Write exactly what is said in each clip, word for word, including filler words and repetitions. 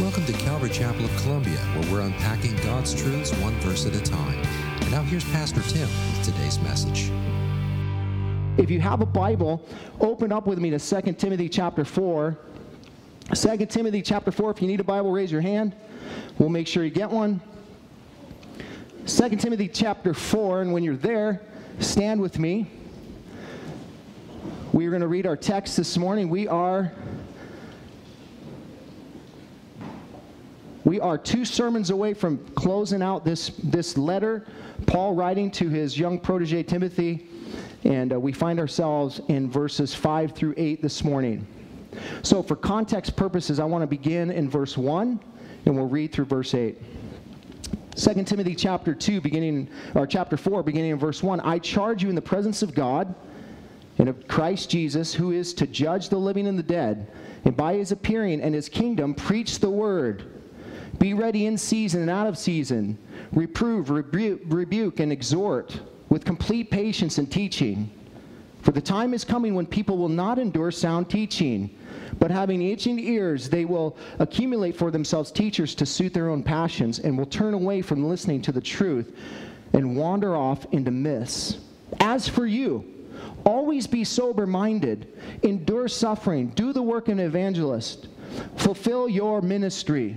Welcome to Calvary Chapel of Columbia, where we're unpacking God's truths one verse at a time. And now here's Pastor Tim with today's message. If you have a Bible, open up with me to Second Timothy chapter four. Second Timothy chapter four, if you need a Bible, raise your hand. We'll make sure you get one. Second Timothy chapter four, and when you're there, stand with me. We're going to read our text this morning. We are... We are two sermons away from closing out this, this letter, Paul writing to his young protege Timothy, and uh, we find ourselves in verses five through eight this morning. So for context purposes, I want to begin in verse one, and we'll read through verse eight. Second Timothy chapter two, beginning, or chapter four, beginning in verse one, I charge you in the presence of God and of Christ Jesus, who is to judge the living and the dead, and by his appearing and his kingdom, preach the word. Be ready in season and out of season. Reprove, rebu- rebuke, and exhort with complete patience and teaching. For the time is coming when people will not endure sound teaching, but having itching ears, they will accumulate for themselves teachers to suit their own passions and will turn away from listening to the truth and wander off into myths. As for you, always be sober-minded, endure suffering, do the work of an evangelist, fulfill your ministry.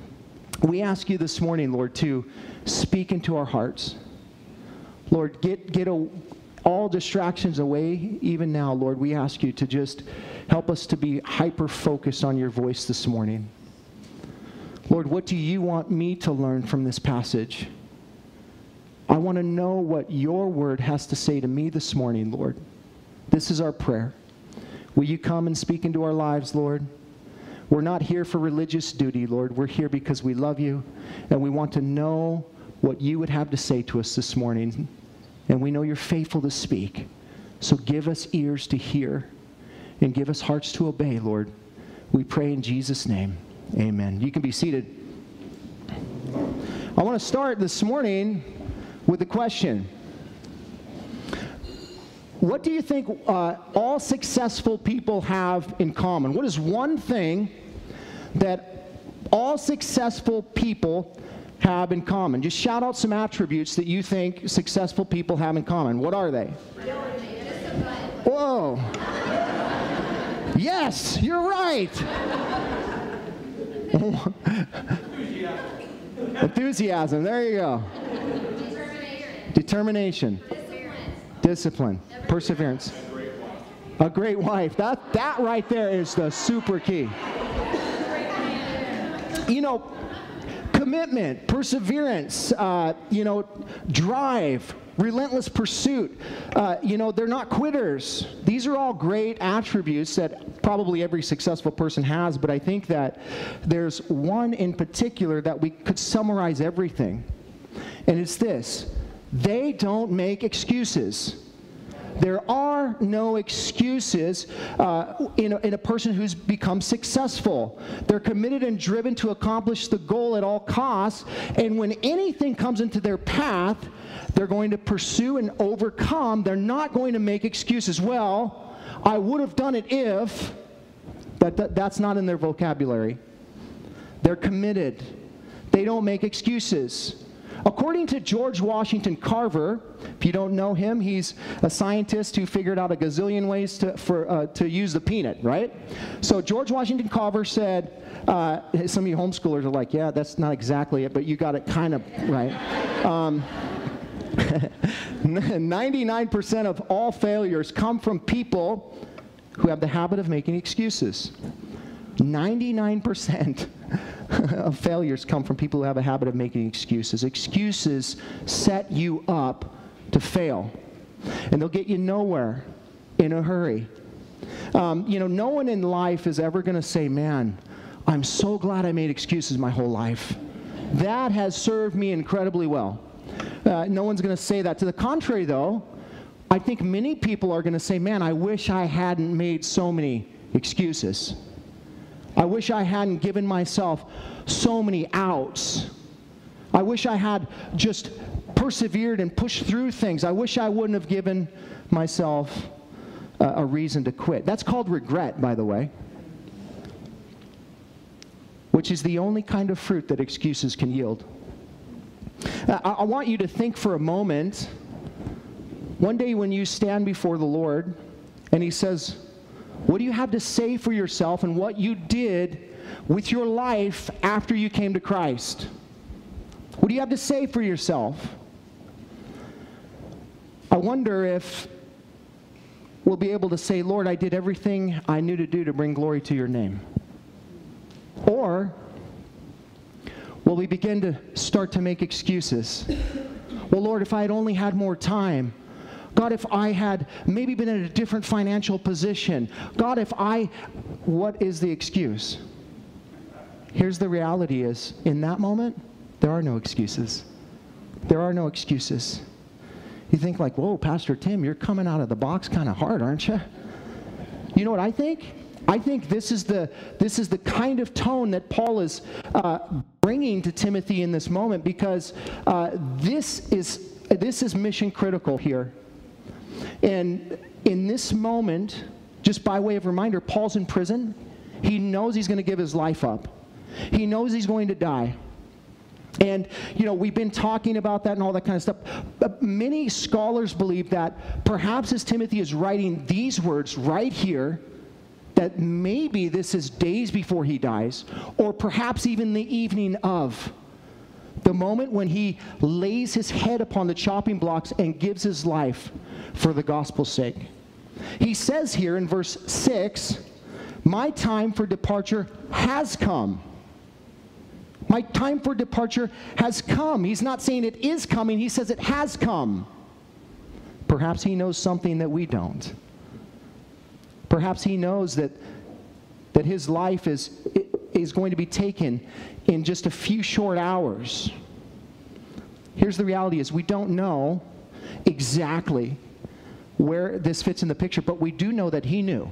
we ask you this morning, Lord, to speak into our hearts. Lord, get get a, all distractions away even now, Lord. We ask you to just help us to be hyper-focused on your voice this morning. Lord, what do you want me to learn from this passage? I want to know what your word has to say to me this morning, Lord. This is our prayer. Will you come and speak into our lives, Lord? We're not here for religious duty, Lord. We're here because we love you, and we want to know what you would have to say to us this morning. And we know you're faithful to speak. So give us ears to hear, and give us hearts to obey, Lord. We pray in Jesus' name. Amen. You can be seated. I want to start this morning with a question. What do you think uh, all successful people have in common? What is one thing that all successful people have in common? Just shout out some attributes that you think successful people have in common. What are they? Whoa. Yes, you're right. Enthusiasm. Enthusiasm. There you go. Determination. Determination. Discipline. Perseverance. A great wife. That that right there is the super key. You know, commitment, perseverance, uh, you know, drive, relentless pursuit. Uh, you know, they're not quitters. These are all great attributes that probably every successful person has, but I think that there's one in particular that we could summarize everything, and it's this. They don't make excuses. There are no excuses uh, in, a, in a person who's become successful. They're committed and driven to accomplish the goal at all costs, and when anything comes into their path, they're going to pursue and overcome. They're not going to make excuses. Well, I would have done it if... That, that, that's not in their vocabulary. They're committed. They don't make excuses. According to George Washington Carver, if you don't know him, he's a scientist who figured out a gazillion ways to, for, uh, to use the peanut, right? So George Washington Carver said, uh, some of you homeschoolers are like, yeah, that's not exactly it, but you got it kind of right. Um, ninety-nine percent of all failures come from people who have the habit of making excuses. ninety-nine percent of failures come from people who have a habit of making excuses. Excuses set you up to fail, and they'll get you nowhere in a hurry. Um, you know, no one in life is ever going to say, man, I'm so glad I made excuses my whole life. That has served me incredibly well. Uh, no one's going to say that. To the contrary, though, I think many people are going to say, man, I wish I hadn't made so many excuses. I wish I hadn't given myself so many outs. I wish I had just persevered and pushed through things. I wish I wouldn't have given myself uh, a reason to quit. That's called regret, by the way, which is the only kind of fruit that excuses can yield. Uh, I, I want you to think for a moment. One day when you stand before the Lord and He says, what do you have to say for yourself and what you did with your life after you came to Christ? What do you have to say for yourself? I wonder if we'll be able to say, Lord, I did everything I knew to do to bring glory to your name. Or will we begin to start to make excuses? Well, Lord, if I had only had more time. God, if I had maybe been in a different financial position. God, if I, what is the excuse? Here's the reality is, in that moment, there are no excuses. There are no excuses. You think like, whoa, Pastor Tim, you're coming out of the box kind of hard, aren't you? You know what I think? I think this is the, this is the kind of tone that Paul is uh, bringing to Timothy in this moment, because uh, this is, this is mission critical here. And in this moment, just by way of reminder, Paul's in prison. He knows he's going to give his life up. He knows he's going to die. And, you know, we've been talking about that and all that kind of stuff. But many scholars believe that perhaps as Timothy is writing these words right here, that maybe this is days before he dies, or perhaps even the evening of, the moment when he lays his head upon the chopping blocks and gives his life for the gospel's sake. He says here in verse six, my time for departure has come. My time for departure has come. He's not saying it is coming. He says it has come. Perhaps he knows something that we don't. Perhaps he knows that, that his life is, is going to be taken in just a few short hours. Here's the reality is we don't know exactly where this fits in the picture, but we do know that he knew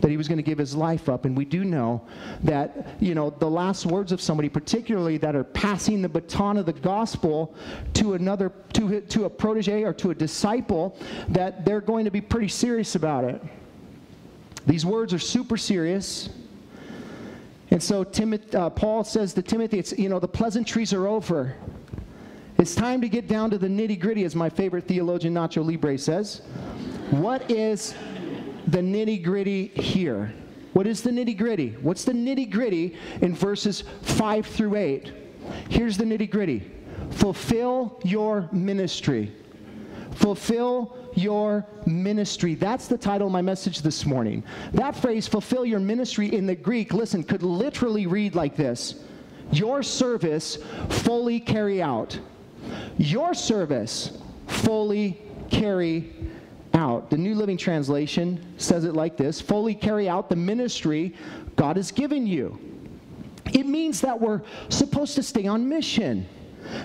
that he was going to give his life up. And we do know that, you know, the last words of somebody, particularly that are passing the baton of the gospel to another, to, to a protege or to a disciple, that they're going to be pretty serious about it. These words are super serious. And so Timothy, uh, Paul says to Timothy, it's, you know, the pleasantries are over. It's time to get down to the nitty-gritty, as my favorite theologian Nacho Libre says. What is the nitty-gritty here? What is the nitty-gritty? What's the nitty-gritty in verses five through eight? Here's the nitty-gritty. Fulfill your ministry. Fulfill your ministry. That's the title of my message this morning. That phrase, fulfill your ministry, in the Greek, listen, could literally read like this. Your service, fully carry out. Your service, fully carry out. The New Living Translation says it like this. Fully carry out the ministry God has given you. It means that we're supposed to stay on mission.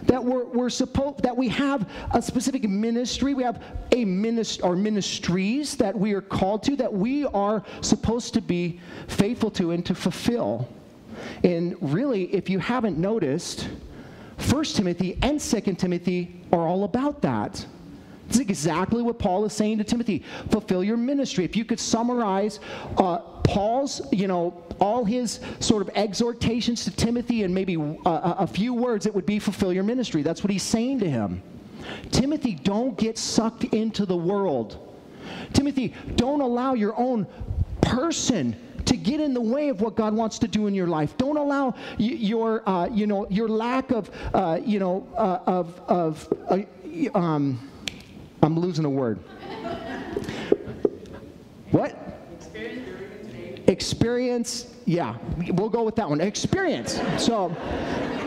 That we're, we're supposed, that we have a specific ministry, we have a minist or ministries that we are called to, that we are supposed to be faithful to and to fulfill. And really, if you haven't noticed, First Timothy and Second Timothy are all about that. It's exactly what Paul is saying to Timothy. Fulfill your ministry. If you could summarize uh, Paul's, you know, all his sort of exhortations to Timothy in maybe a, a few words, it would be fulfill your ministry. That's what he's saying to him. Timothy, don't get sucked into the world. Timothy, don't allow your own person to get in the way of what God wants to do in your life. Don't allow y your, uh, you know, your lack of, uh, you know, uh, of, of uh, um, I'm losing a word. What? Experience, yeah, we'll go with that one. Experience. So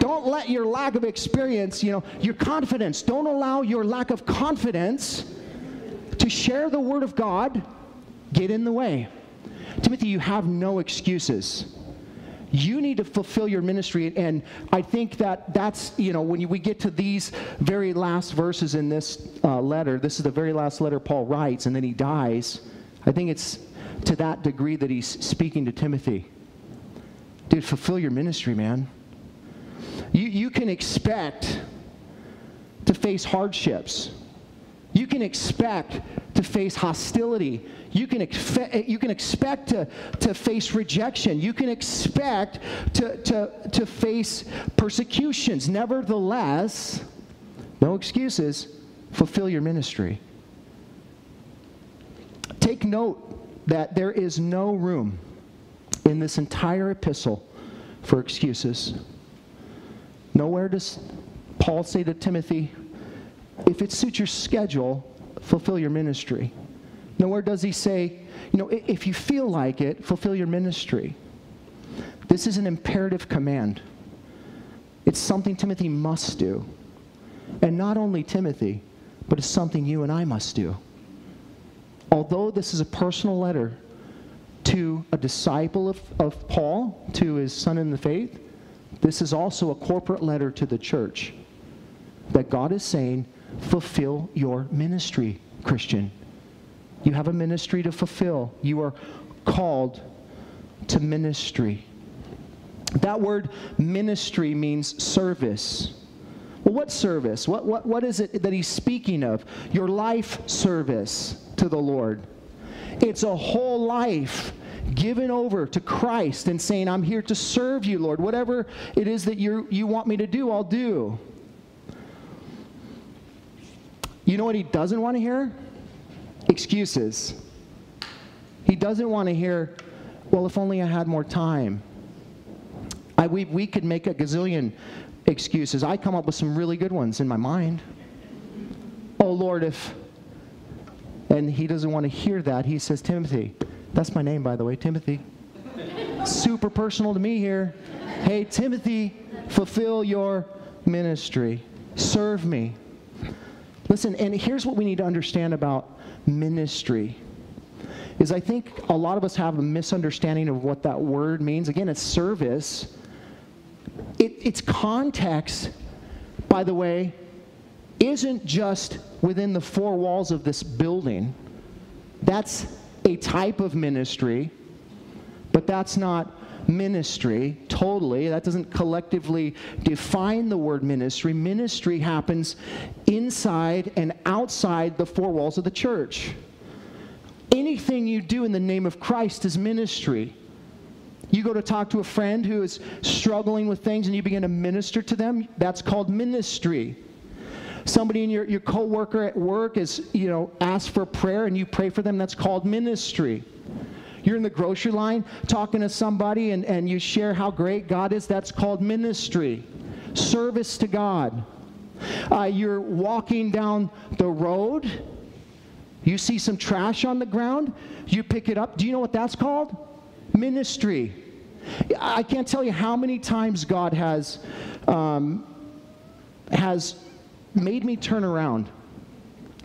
don't let your lack of experience, you know, your confidence, don't allow your lack of confidence to share the word of God get in the way. Timothy, you have no excuses. You need to fulfill your ministry. And I think that that's, you know, when we get to these very last verses in this uh, letter, this is the very last letter Paul writes, and then he dies. I think it's to that degree that he's speaking to Timothy. Dude, fulfill your ministry, man. You, you can expect to face hardships. You can expect to face hostility. You can, expe- you can expect to, to face rejection. You can expect to, to, to face persecutions. Nevertheless, no excuses, fulfill your ministry. Take note that there is no room in this entire epistle for excuses. Nowhere does Paul say to Timothy, if it suits your schedule, fulfill your ministry. Nowhere does he say, you know, if you feel like it, fulfill your ministry. This is an imperative command. It's something Timothy must do. And not only Timothy, but it's something you and I must do. Although this is a personal letter to a disciple of, of Paul, to his son in the faith, this is also a corporate letter to the church that God is saying, fulfill your ministry, Christian. You have a ministry to fulfill. You are called to ministry. That word ministry means service. Well, what service? What, what, what is it that he's speaking of? Your life service to the Lord. It's a whole life given over to Christ and saying, I'm here to serve you, Lord. Whatever it is that you you want me to do, I'll do. You know what he doesn't want to hear? Excuses. He doesn't want to hear, well, if only I had more time. I, we, we could make a gazillion excuses. I come up with some really good ones in my mind. Oh, Lord, if... And he doesn't want to hear that. He says, Timothy. That's my name, by the way, Timothy. Super personal to me here. Hey, Timothy, fulfill your ministry. Serve me. Listen, and here's what we need to understand about ministry, is I think a lot of us have a misunderstanding of what that word means. Again, it's service. It, its context, by the way, isn't just within the four walls of this building. That's a type of ministry, but that's not ministry totally. That doesn't collectively define the word ministry. Ministry happens inside and outside the four walls of the church. Anything you do in the name of Christ is ministry. You go to talk to a friend who is struggling with things and you begin to minister to them. That's called ministry. Somebody in your, your co-worker at work is, you know, asked for prayer and you pray for them. That's called ministry. You're in the grocery line talking to somebody and, and you share how great God is. That's called ministry. Service to God. Uh, you're walking down the road. You see some trash on the ground. You pick it up. Do you know what that's called? Ministry. I can't tell you how many times God has um, has made me turn around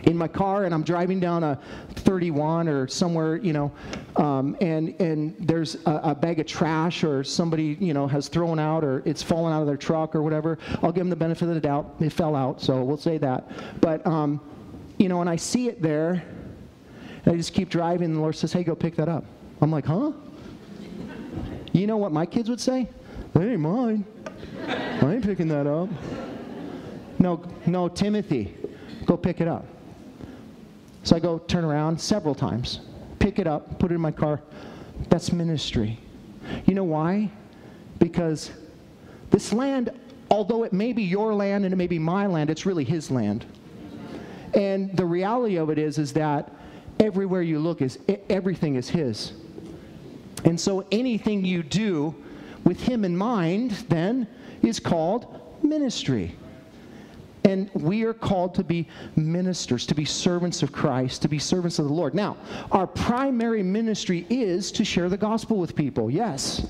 in my car, and I'm driving down a thirty-one or somewhere, you know, um, and and there's a, a bag of trash or somebody, you know, has thrown out or it's fallen out of their truck or whatever. I'll give them the benefit of the doubt. It fell out, so we'll say that. But, um, you know, and I see it there, and I just keep driving, and the Lord says, hey, go pick that up. I'm like, huh? You know what my kids would say? That ain't mine. I ain't picking that up. No, no, Timothy, go pick it up. So I go turn around several times, pick it up, put it in my car. That's ministry. You know why? Because this land, although it may be your land and it may be my land, it's really his land. And the reality of it is, is that everywhere you look, is everything is his. And so anything you do with him in mind, then, is called ministry. And we are called to be ministers, to be servants of Christ, to be servants of the Lord. Now, our primary ministry is to share the gospel with people. Yes,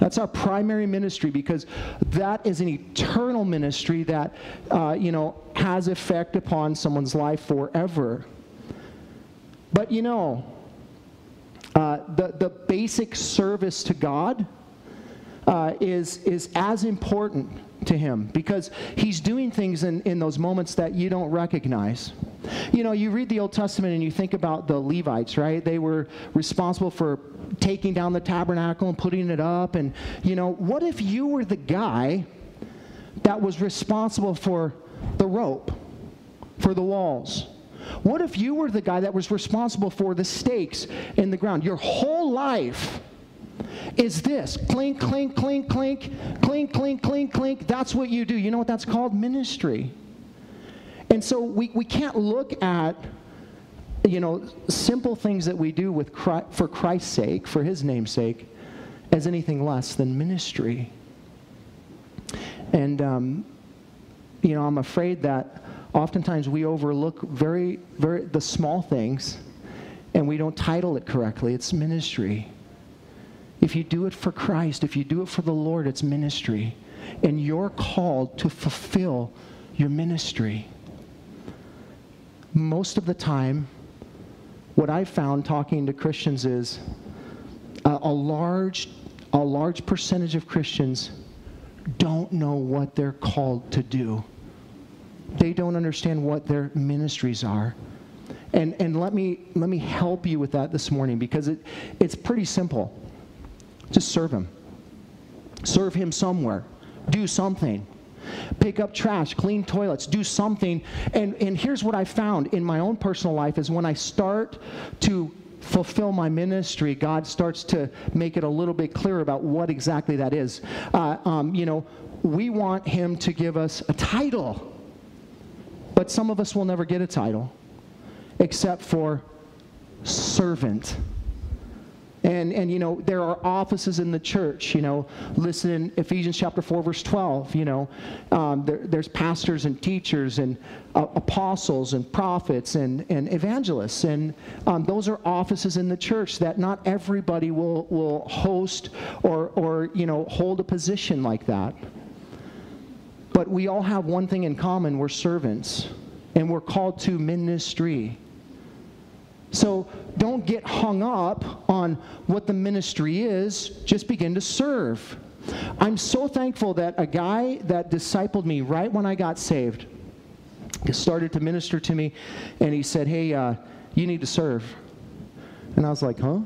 that's our primary ministry, because that is an eternal ministry that, uh, you know, has effect upon someone's life forever. But, you know, uh, the, the basic service to God uh, is, is as important to him, because he's doing things in, in those moments that you don't recognize. You know, you read the Old Testament and you think about the Levites, right? They were responsible for taking down the tabernacle and putting it up. And, you know, what if you were the guy that was responsible for the rope, for the walls? What if you were the guy that was responsible for the stakes in the ground? Your whole life is this. Clink, clink, clink, clink, clink, clink, clink, clink. That's what you do. You know what that's called? Ministry. And so we, we can't look at, you know, simple things that we do with Christ, for Christ's sake, for his name's sake, as anything less than ministry. And, um, you know, I'm afraid that oftentimes we overlook very, very the small things, and we don't title it correctly. It's ministry. If you do it for Christ, if you do it for the Lord, it's ministry. And you're called to fulfill your ministry. Most of the time, what I've found talking to Christians is uh, a large, a large percentage of Christians don't know what they're called to do. They don't understand what their ministries are. And, and let me, let me help you with that this morning, because it, it's pretty simple. Just serve him. Serve him somewhere. Do something. Pick up trash, clean toilets, do something. And, and here's what I found in my own personal life is when I start to fulfill my ministry, God starts to make it a little bit clearer about what exactly that is. Uh, um, you know, we want him to give us a title. But some of us will never get a title except for servant. And, and you know, there are offices in the church, you know, listen in Ephesians chapter four, verse twelve, you know, um, there, there's pastors and teachers and uh, apostles and prophets and, and evangelists. And um, those are offices in the church that not everybody will, will host or, or, you know, hold a position like that. But we all have one thing in common. We're servants, and we're called to ministry. So don't get hung up on what the ministry is. Just begin to serve. I'm so thankful that a guy that discipled me right when I got saved started to minister to me, and he said, hey, uh, you need to serve. And I was like, huh?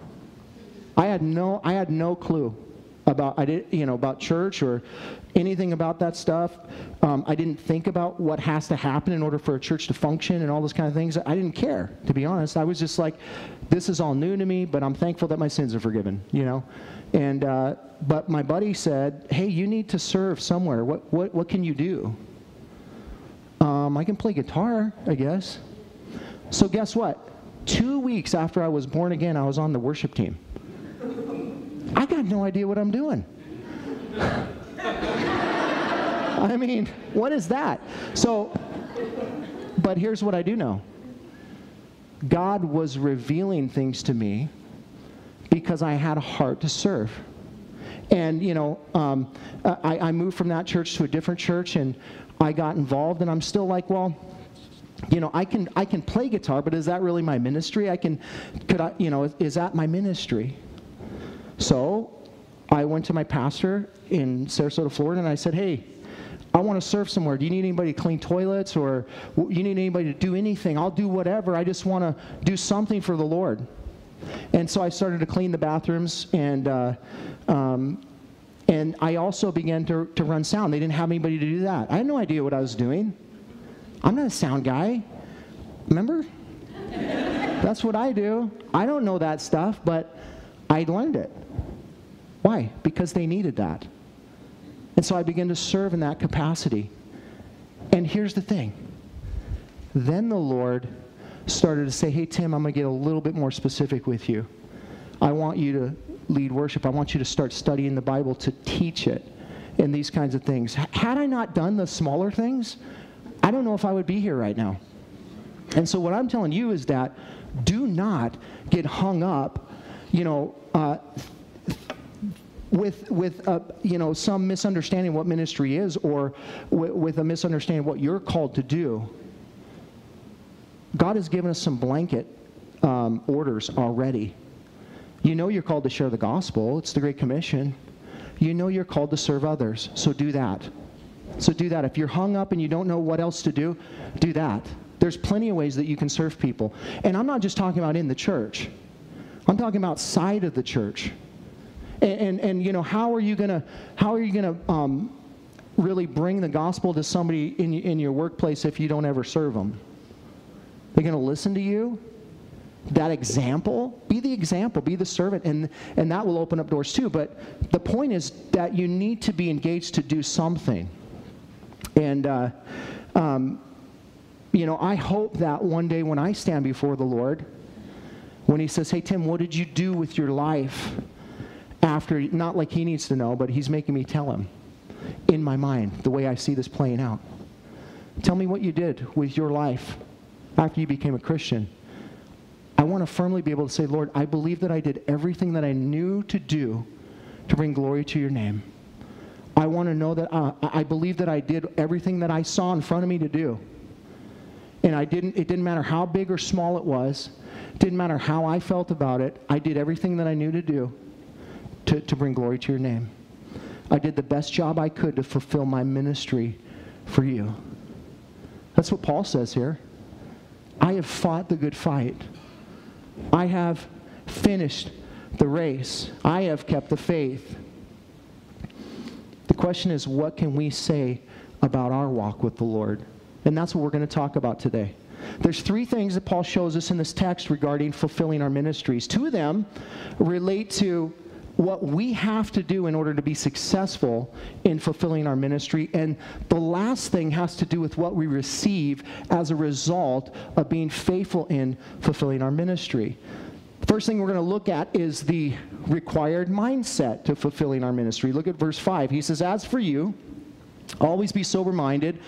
I had no, I had no clue about, I did, you know, about church or anything about that stuff. Um, I didn't think about what has to happen in order for a church to function and all those kind of things. I didn't care, to be honest. I was just like, this is all new to me, but I'm thankful that my sins are forgiven, you know. And uh, but my buddy said, hey, you need to serve somewhere. What what what can you do? Um, I can play guitar, I guess. So guess what? Two weeks after I was born again, I was on the worship team. I got no idea what I'm doing. I mean, what is that? So, but here's what I do know. God was revealing things to me because I had a heart to serve. And, you know, um, I, I moved from that church to a different church, and I got involved, and I'm still like, well, you know, I can, I can play guitar, but is that really my ministry? I can, could I, you know, is that my ministry? So I went to my pastor in Sarasota, Florida, and I said, hey, I want to serve somewhere. Do you need anybody to clean toilets, or you need anybody to do anything? I'll do whatever. I just want to do something for the Lord. And so I started to clean the bathrooms, and uh, um, and I also began to, to run sound. They didn't have anybody to do that. I had no idea what I was doing. I'm not a sound guy. Remember? That's what I do. I don't know that stuff, but I learned it. Why? Because they needed that. And so I began to serve in that capacity. And here's the thing. Then the Lord started to say, hey, Tim, I'm going to get a little bit more specific with you. I want you to lead worship. I want you to start studying the Bible to teach it and these kinds of things. Had I not done the smaller things, I don't know if I would be here right now. And so what I'm telling you is that do not get hung up, you know, uh, with, with uh, you know, some misunderstanding what ministry is, or w with a misunderstanding what you're called to do. God has given us some blanket um, orders already. You know you're called to share the gospel. It's the Great Commission. You know you're called to serve others, so do that. So do that. If you're hung up and you don't know what else to do, do that. There's plenty of ways that you can serve people. And I'm not just talking about in the church. I'm talking about side of the church. And, and, and you know, how are you gonna, how are you gonna um, really bring the gospel to somebody in, in your workplace if you don't ever serve them? They're gonna listen to you? That example? Be the example. Be the servant. And, and that will open up doors too. But the point is that you need to be engaged to do something. And, uh, um, you know, I hope that one day when I stand before the Lord, when He says, hey, Tim, what did you do with your life after, not like He needs to know, but He's making me tell Him in my mind, the way I see this playing out. Tell me what you did with your life after you became a Christian. I want to firmly be able to say, Lord, I believe that I did everything that I knew to do to bring glory to your name. I want to know that uh, I believe that I did everything that I saw in front of me to do. And I didn't, it didn't matter how big or small it was. It didn't matter how I felt about it. I did everything that I knew to do to, to bring glory to your name. I did the best job I could to fulfill my ministry for you. That's what Paul says here. I have fought the good fight. I have finished the race. I have kept the faith. The question is, what can we say about our walk with the Lord? And that's what we're going to talk about today. There's three things that Paul shows us in this text regarding fulfilling our ministries. Two of them relate to what we have to do in order to be successful in fulfilling our ministry. And the last thing has to do with what we receive as a result of being faithful in fulfilling our ministry. First thing we're going to look at is the required mindset to fulfilling our ministry. Look at verse five. He says, as for you, always be sober-minded,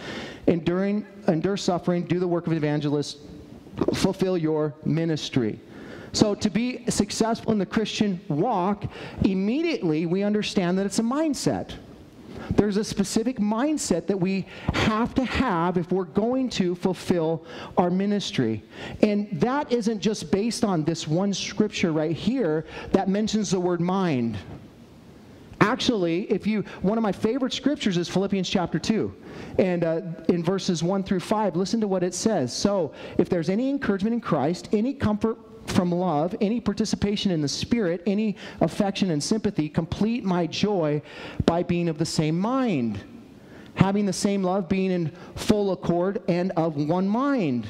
enduring, endure suffering, do the work of an evangelist, fulfill your ministry. So to be successful in the Christian walk, immediately we understand that it's a mindset. There's a specific mindset that we have to have if we're going to fulfill our ministry. And that isn't just based on this one scripture right here that mentions the word mind. Actually, if you, one of my favorite scriptures is Philippians chapter two. And uh, in verses one through five, listen to what it says. So, if there's any encouragement in Christ, any comfort from love, any participation in the Spirit, any affection and sympathy, complete my joy by being of the same mind, having the same love, being in full accord and of one mind.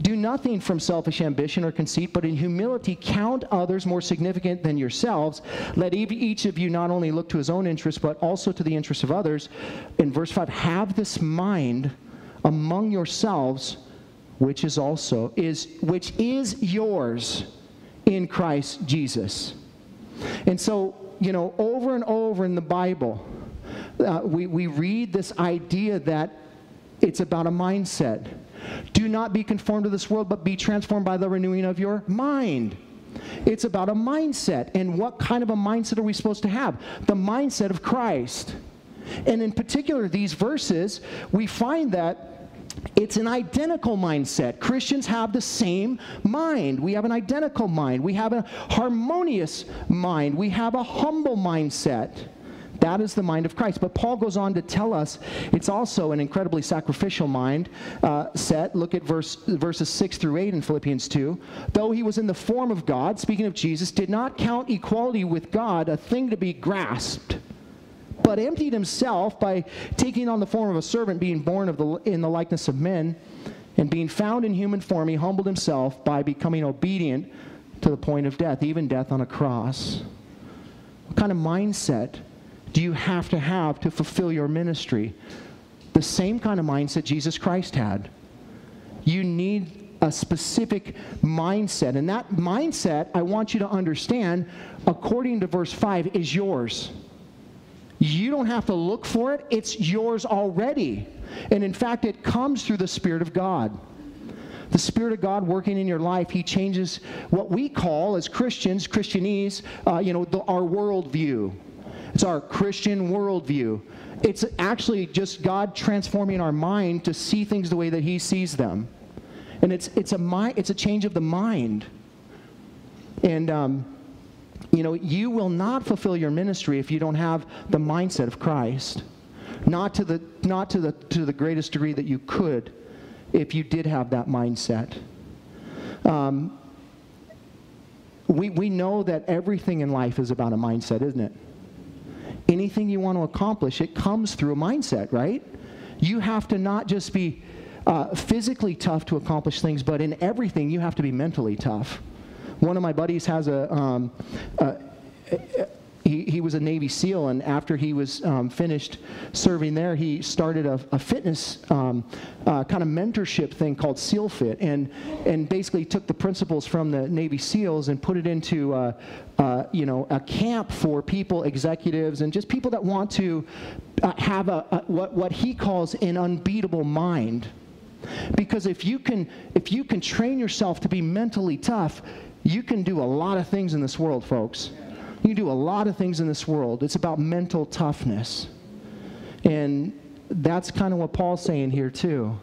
Do nothing from selfish ambition or conceit, but in humility count others more significant than yourselves. Let each of you not only look to his own interests, but also to the interests of others. In verse five, have this mind among yourselves, which is also, is, which is yours in Christ Jesus. And so, you know, over and over in the Bible, uh, we, we read this idea that it's about a mindset. Do not be conformed to this world, but be transformed by the renewing of your mind. It's about a mindset. And what kind of a mindset are we supposed to have? The mindset of Christ. And in particular, these verses, we find that it's an identical mindset. Christians have the same mind. We have an identical mind. We have a harmonious mind. We have a humble mindset. That is the mind of Christ. But Paul goes on to tell us it's also an incredibly sacrificial mind uh, set. Look at verse, verses six through eight in Philippians two. Though he was in the form of God, speaking of Jesus, did not count equality with God a thing to be grasped, but emptied himself by taking on the form of a servant, being born of the, in the likeness of men, and being found in human form, he humbled himself by becoming obedient to the point of death, even death on a cross. What kind of mindset do you have to have to fulfill your ministry? The same kind of mindset Jesus Christ had. You need a specific mindset. And that mindset, I want you to understand, according to verse five, is yours. You don't have to look for it. It's yours already. And in fact, it comes through the Spirit of God. The Spirit of God working in your life, He changes what we call, as Christians, Christianese, uh, you know, the, our worldview. It's our Christian worldview. It's actually just God transforming our mind to see things the way that He sees them. And it's, it's, a, mi- it's a change of the mind. And um, you know, you will not fulfill your ministry if you don't have the mindset of Christ. Not to the not to the to the greatest degree that you could, if you did have that mindset. Um, we we know that everything in life is about a mindset, isn't it? Anything you want to accomplish, it comes through a mindset, right? You have to not just be uh, physically tough to accomplish things, but in everything you have to be mentally tough. One of my buddies has a. Um, a, a He, he was a Navy SEAL, and after he was um, finished serving there, he started a, a fitness um, uh, kind of mentorship thing called SEALFIT, and and basically took the principles from the Navy SEALs and put it into uh, uh, you know, a camp for people, executives, and just people that want to uh, have a, a what what he calls an unbeatable mind. Because if you can if you can train yourself to be mentally tough, you can do a lot of things in this world, folks. You can do a lot of things in this world. It's about mental toughness. And that's kind of what Paul's saying here too.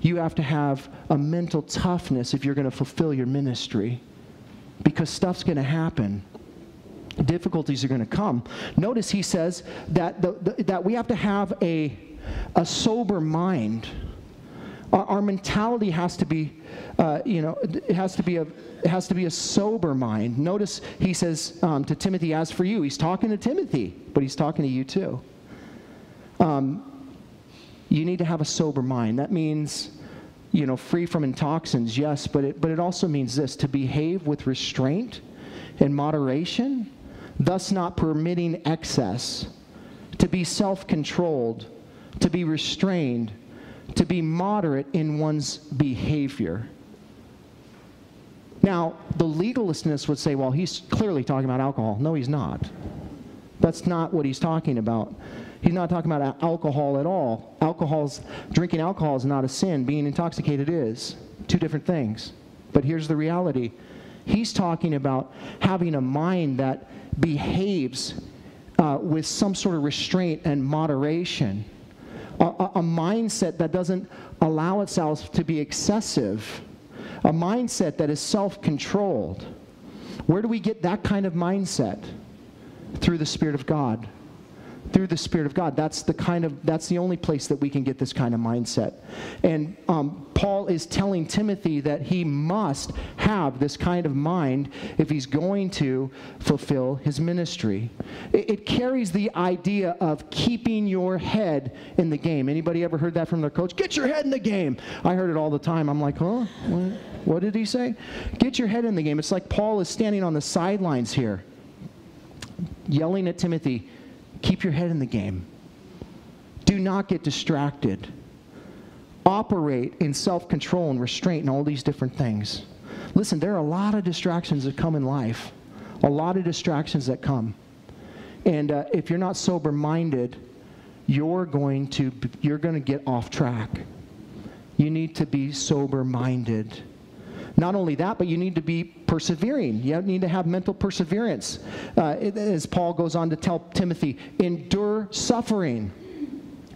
You have to have a mental toughness if you're going to fulfill your ministry. Because stuff's going to happen. Difficulties are going to come. Notice he says that, the, the, that we have to have a, a sober mind. Our, our mentality has to be, uh, you know, it has to be a... It has to be a sober mind. Notice he says um, to Timothy, as for you, he's talking to Timothy, but he's talking to you too. Um, you need to have a sober mind. That means, you know, free from intoxicants, yes, but it, but it also means this, to behave with restraint and moderation, thus not permitting excess, to be self-controlled, to be restrained, to be moderate in one's behavior. Now, the legalistness would say, well, he's clearly talking about alcohol. No, he's not. That's not what he's talking about. He's not talking about alcohol at all. Alcohol's, drinking alcohol is not a sin. Being intoxicated is. Two different things. But here's the reality. He's talking about having a mind that behaves uh, with some sort of restraint and moderation. A, a, a mindset that doesn't allow itself to be excessive. A mindset that is self-controlled. Where do we get that kind of mindset? Through the Spirit of God. Through the Spirit of God. That's the kind of, that's the only place that we can get this kind of mindset. And um, Paul is telling Timothy that he must have this kind of mind if he's going to fulfill his ministry. It, it carries the idea of keeping your head in the game. Anybody ever heard that from their coach? Get your head in the game. I heard it all the time. I'm like, huh? What, what did he say? Get your head in the game. It's like Paul is standing on the sidelines here, yelling at Timothy, keep your head in the game. Do not get distracted. Operate in self-control and restraint and all these different things. Listen, there are a lot of distractions that come in life. A lot of distractions that come. And uh, if you're not sober-minded, you're going to you're going to get off track. You need to be sober-minded. Not only that, but you need to be persevering. You need to have mental perseverance. Uh, it, as Paul goes on to tell Timothy, endure suffering.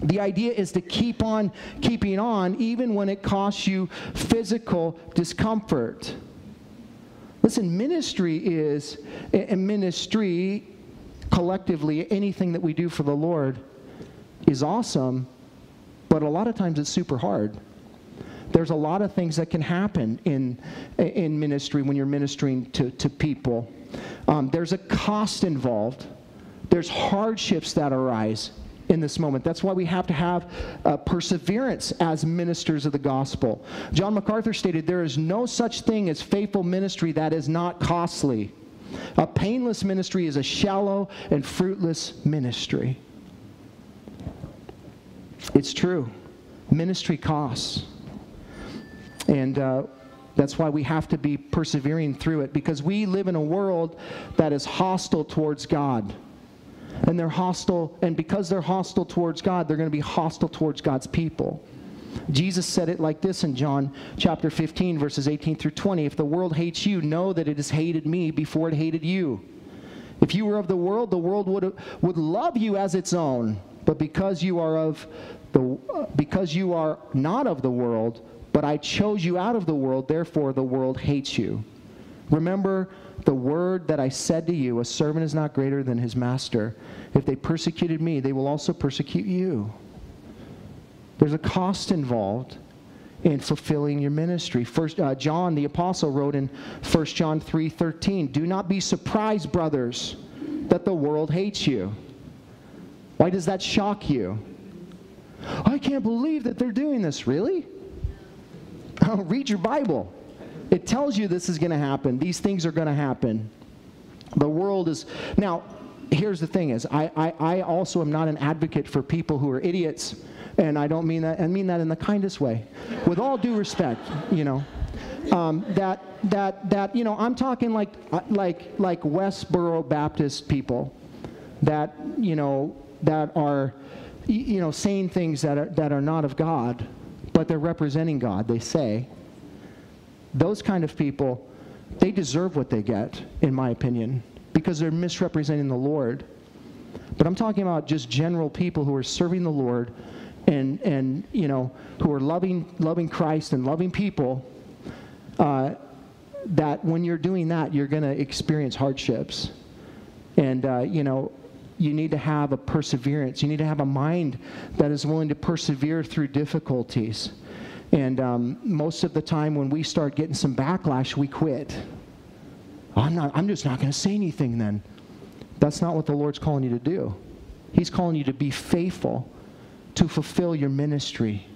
The idea is to keep on keeping on, even when it costs you physical discomfort. Listen, ministry is, and ministry collectively, anything that we do for the Lord is awesome, but a lot of times it's super hard. There's a lot of things that can happen in, in ministry when you're ministering to, to people. Um, there's a cost involved. There's hardships that arise in this moment. That's why we have to have uh, perseverance as ministers of the gospel. John MacArthur stated, there is no such thing as faithful ministry that is not costly. A painless ministry is a shallow and fruitless ministry. It's true. Ministry costs. And uh, that's why we have to be persevering through it, because we live in a world that is hostile towards God. And they're hostile, and because they're hostile towards God, they're going to be hostile towards God's people. Jesus said it like this in John chapter fifteen, verses eighteen through twenty. If the world hates you, know that it has hated me before it hated you. If you were of the world, the world would would love you as its own. But because you are of the because you are not of the world, but I chose you out of the world, therefore the world hates you. Remember the word that I said to you, a servant is not greater than his master. If they persecuted me, they will also persecute you. There's a cost involved in fulfilling your ministry. First, uh, John the apostle wrote in First John three thirteen, do not be surprised, brothers, that the world hates you. Why does that shock you? I can't believe that they're doing this. Really? Read your Bible. It tells you this is going to happen. These things are going to happen. The world is... Now, here's the thing is, I, I, I also am not an advocate for people who are idiots, and I don't mean that, I mean that in the kindest way. With all due respect, you know, um, that, that, that, you know, I'm talking like, like, like Westboro Baptist people that, you know, that are, you know, saying things that are, that are not of God, but they're representing God, they say. Those kind of people, they deserve what they get, in my opinion, because they're misrepresenting the Lord. But I'm talking about just general people who are serving the Lord and, and you know, who are loving, loving Christ and loving people, uh, that when you're doing that, you're going to experience hardships. And, uh, you know, you need to have a perseverance. You need to have a mind that is willing to persevere through difficulties. And um, most of the time when we start getting some backlash, we quit. I'm, not, I'm just not going to say anything then. That's not what the Lord's calling you to do. He's calling you to be faithful, to fulfill your ministry.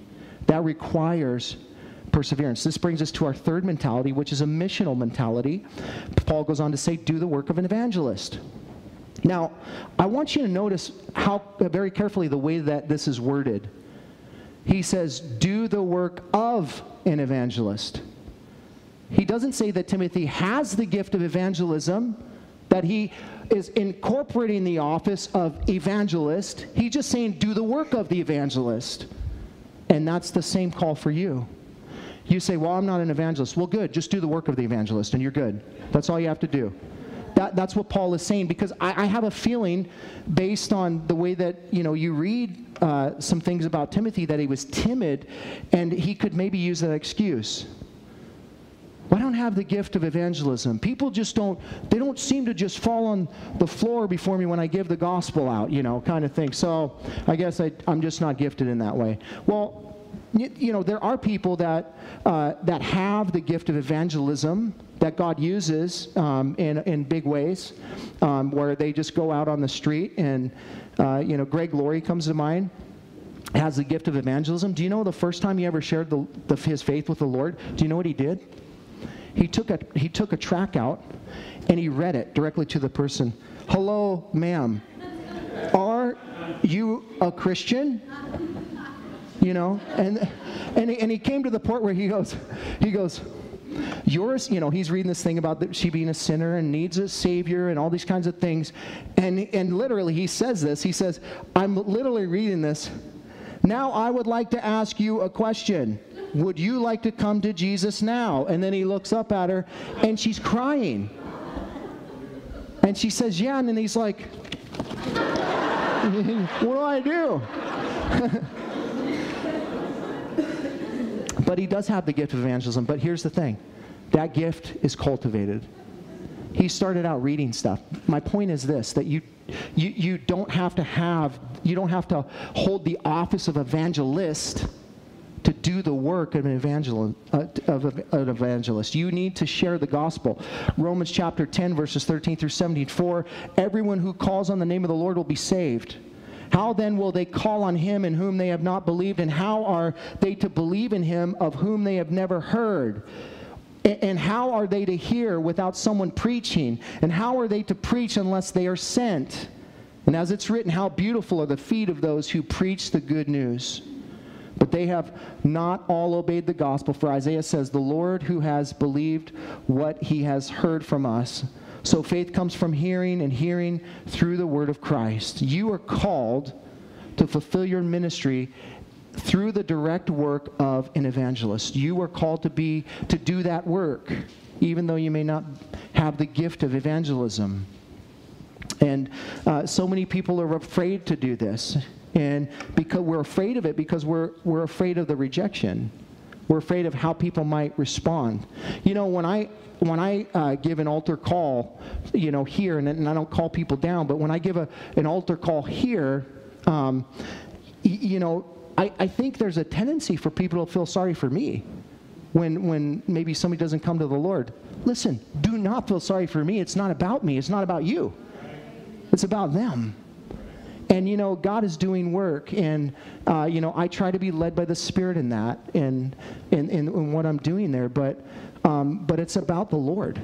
That requires perseverance. This brings us to our third mentality, which is a missional mentality. Paul goes on to say, do the work of an evangelist. Now, I want you to notice how uh, very carefully the way that this is worded. He says, do the work of an evangelist. He doesn't say that Timothy has the gift of evangelism, that he is incorporating the office of evangelist. He's just saying, do the work of the evangelist. And that's the same call for you. You say, well, I'm not an evangelist. Well, good. Just do the work of the evangelist, and you're good. That's all you have to do. That, that's what Paul is saying, because I, I have a feeling, based on the way that, you know, you read uh, some things about Timothy, that he was timid, and he could maybe use that excuse. Well, I don't have the gift of evangelism. People just don't, they don't seem to just fall on the floor before me when I give the gospel out, you know, kind of thing. So I guess I, I'm just not gifted in that way. Well, you, you know, there are people that, uh, that have the gift of evangelism that God uses um, in, in big ways, um, where they just go out on the street and, uh, you know, Greg Laurie comes to mind, has the gift of evangelism. Do you know the first time he ever shared the, the, his faith with the Lord, do you know what he did? He took a, he took a tract out and he read it directly to the person. Hello, ma'am. Are you a Christian? You know, and, and, he, and he came to the point where he goes, he goes, yours, you know, he's reading this thing about that she being a sinner and needs a savior and all these kinds of things. And, and literally he says this, he says, I'm literally reading this. Now I would like to ask you a question. Would you like to come to Jesus now? And then he looks up at her and she's crying. And she says, yeah. And then he's like, what do I do? But he does have the gift of evangelism. But here's the thing. That gift is cultivated. He started out reading stuff. My point is this, that you, you, you don't have to have, you don't have to hold the office of evangelist to do the work of an, evangel, uh, of an evangelist. You need to share the gospel. Romans chapter ten, verses thirteen through seventeen, for everyone who calls on the name of the Lord will be saved. How then will they call on him in whom they have not believed? And how are they to believe in him of whom they have never heard? And how are they to hear without someone preaching? And how are they to preach unless they are sent? And as it's written, how beautiful are the feet of those who preach the good news. But they have not all obeyed the gospel. For Isaiah says, the Lord who has believed what he has heard from us. So faith comes from hearing, and hearing through the word of Christ. You are called to fulfill your ministry through the direct work of an evangelist. You are called to be to do that work, even though you may not have the gift of evangelism. And uh, so many people are afraid to do this, and because we're afraid of it, because we're we're afraid of the rejection. We're afraid of how people might respond. You know, when I when I uh, give an altar call, you know, here, and, and I don't call people down, but when I give a, an altar call here, um, y you know, I, I think there's a tendency for people to feel sorry for me when when maybe somebody doesn't come to the Lord. Listen, do not feel sorry for me. It's not about me. It's not about you. It's about them. And, you know, God is doing work, and, uh, you know, I try to be led by the Spirit in that and in, in, in what I'm doing there. But, um, but it's about the Lord,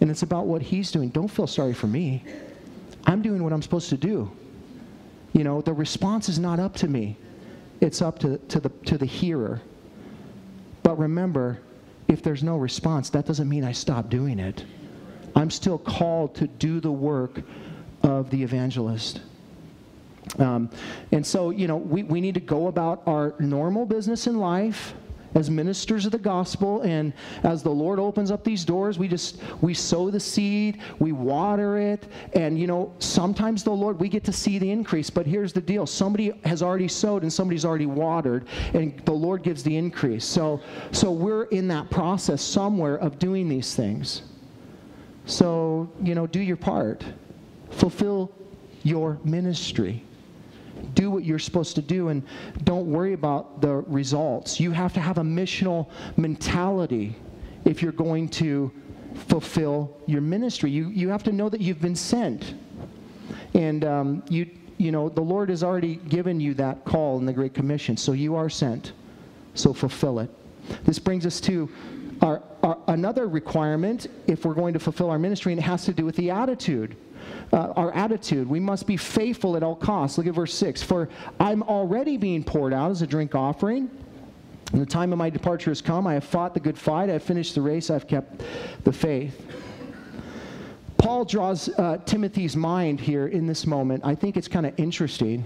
and it's about what He's doing. Don't feel sorry for me. I'm doing what I'm supposed to do. You know, the response is not up to me. It's up to, to, the, to the hearer. But remember, if there's no response, that doesn't mean I stop doing it. I'm still called to do the work of the evangelist. Um, and so, you know, we, we need to go about our normal business in life as ministers of the gospel, and as the Lord opens up these doors, we just, we sow the seed, we water it, and, you know, sometimes the Lord, we get to see the increase, but here's the deal. Somebody has already sowed and somebody's already watered, and the Lord gives the increase. So, so we're in that process somewhere of doing these things. So, you know, do your part. Fulfill your ministry. Do what you're supposed to do, and don't worry about the results. You have to have a missional mentality if you're going to fulfill your ministry. You, you have to know that you've been sent. And um, you, you know, the Lord has already given you that call in the Great Commission, so you are sent. So fulfill it. This brings us to our, our, another requirement if we're going to fulfill our ministry, and it has to do with the attitude. Uh, our attitude. We must be faithful at all costs. Look at verse six. For I'm already being poured out as a drink offering, and the time of my departure has come. I have fought the good fight. I have finished the race. I have kept the faith. Paul draws uh, Timothy's mind here in this moment. I think it's kind of interesting,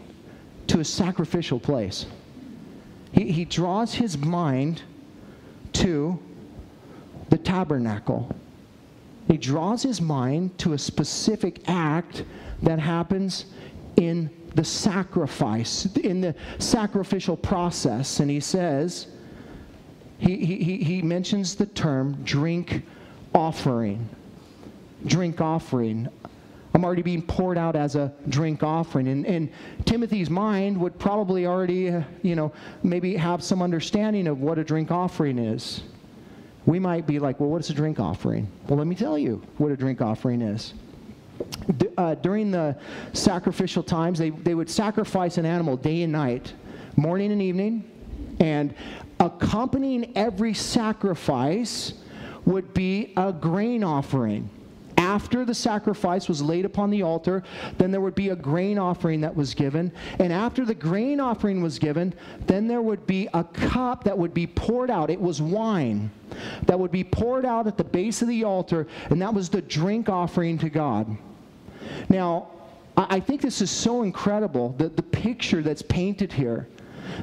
to a sacrificial place. He, he draws his mind to the tabernacle. He draws his mind to a specific act that happens in the sacrifice, in the sacrificial process. And he says, he, he, he mentions the term drink offering. Drink offering. I'm already being poured out as a drink offering. And, and Timothy's mind would probably already, you know, maybe have some understanding of what a drink offering is. We might be like, well, what's a drink offering? Well, let me tell you what a drink offering is. D uh, during the sacrificial times, they, they would sacrifice an animal day and night, morning and evening, and accompanying every sacrifice would be a grain offering. After the sacrifice was laid upon the altar, then there would be a grain offering that was given. And after the grain offering was given, then there would be a cup that would be poured out. It was wine that would be poured out at the base of the altar, and that was the drink offering to God. Now, I think this is so incredible, the, the picture that's painted here.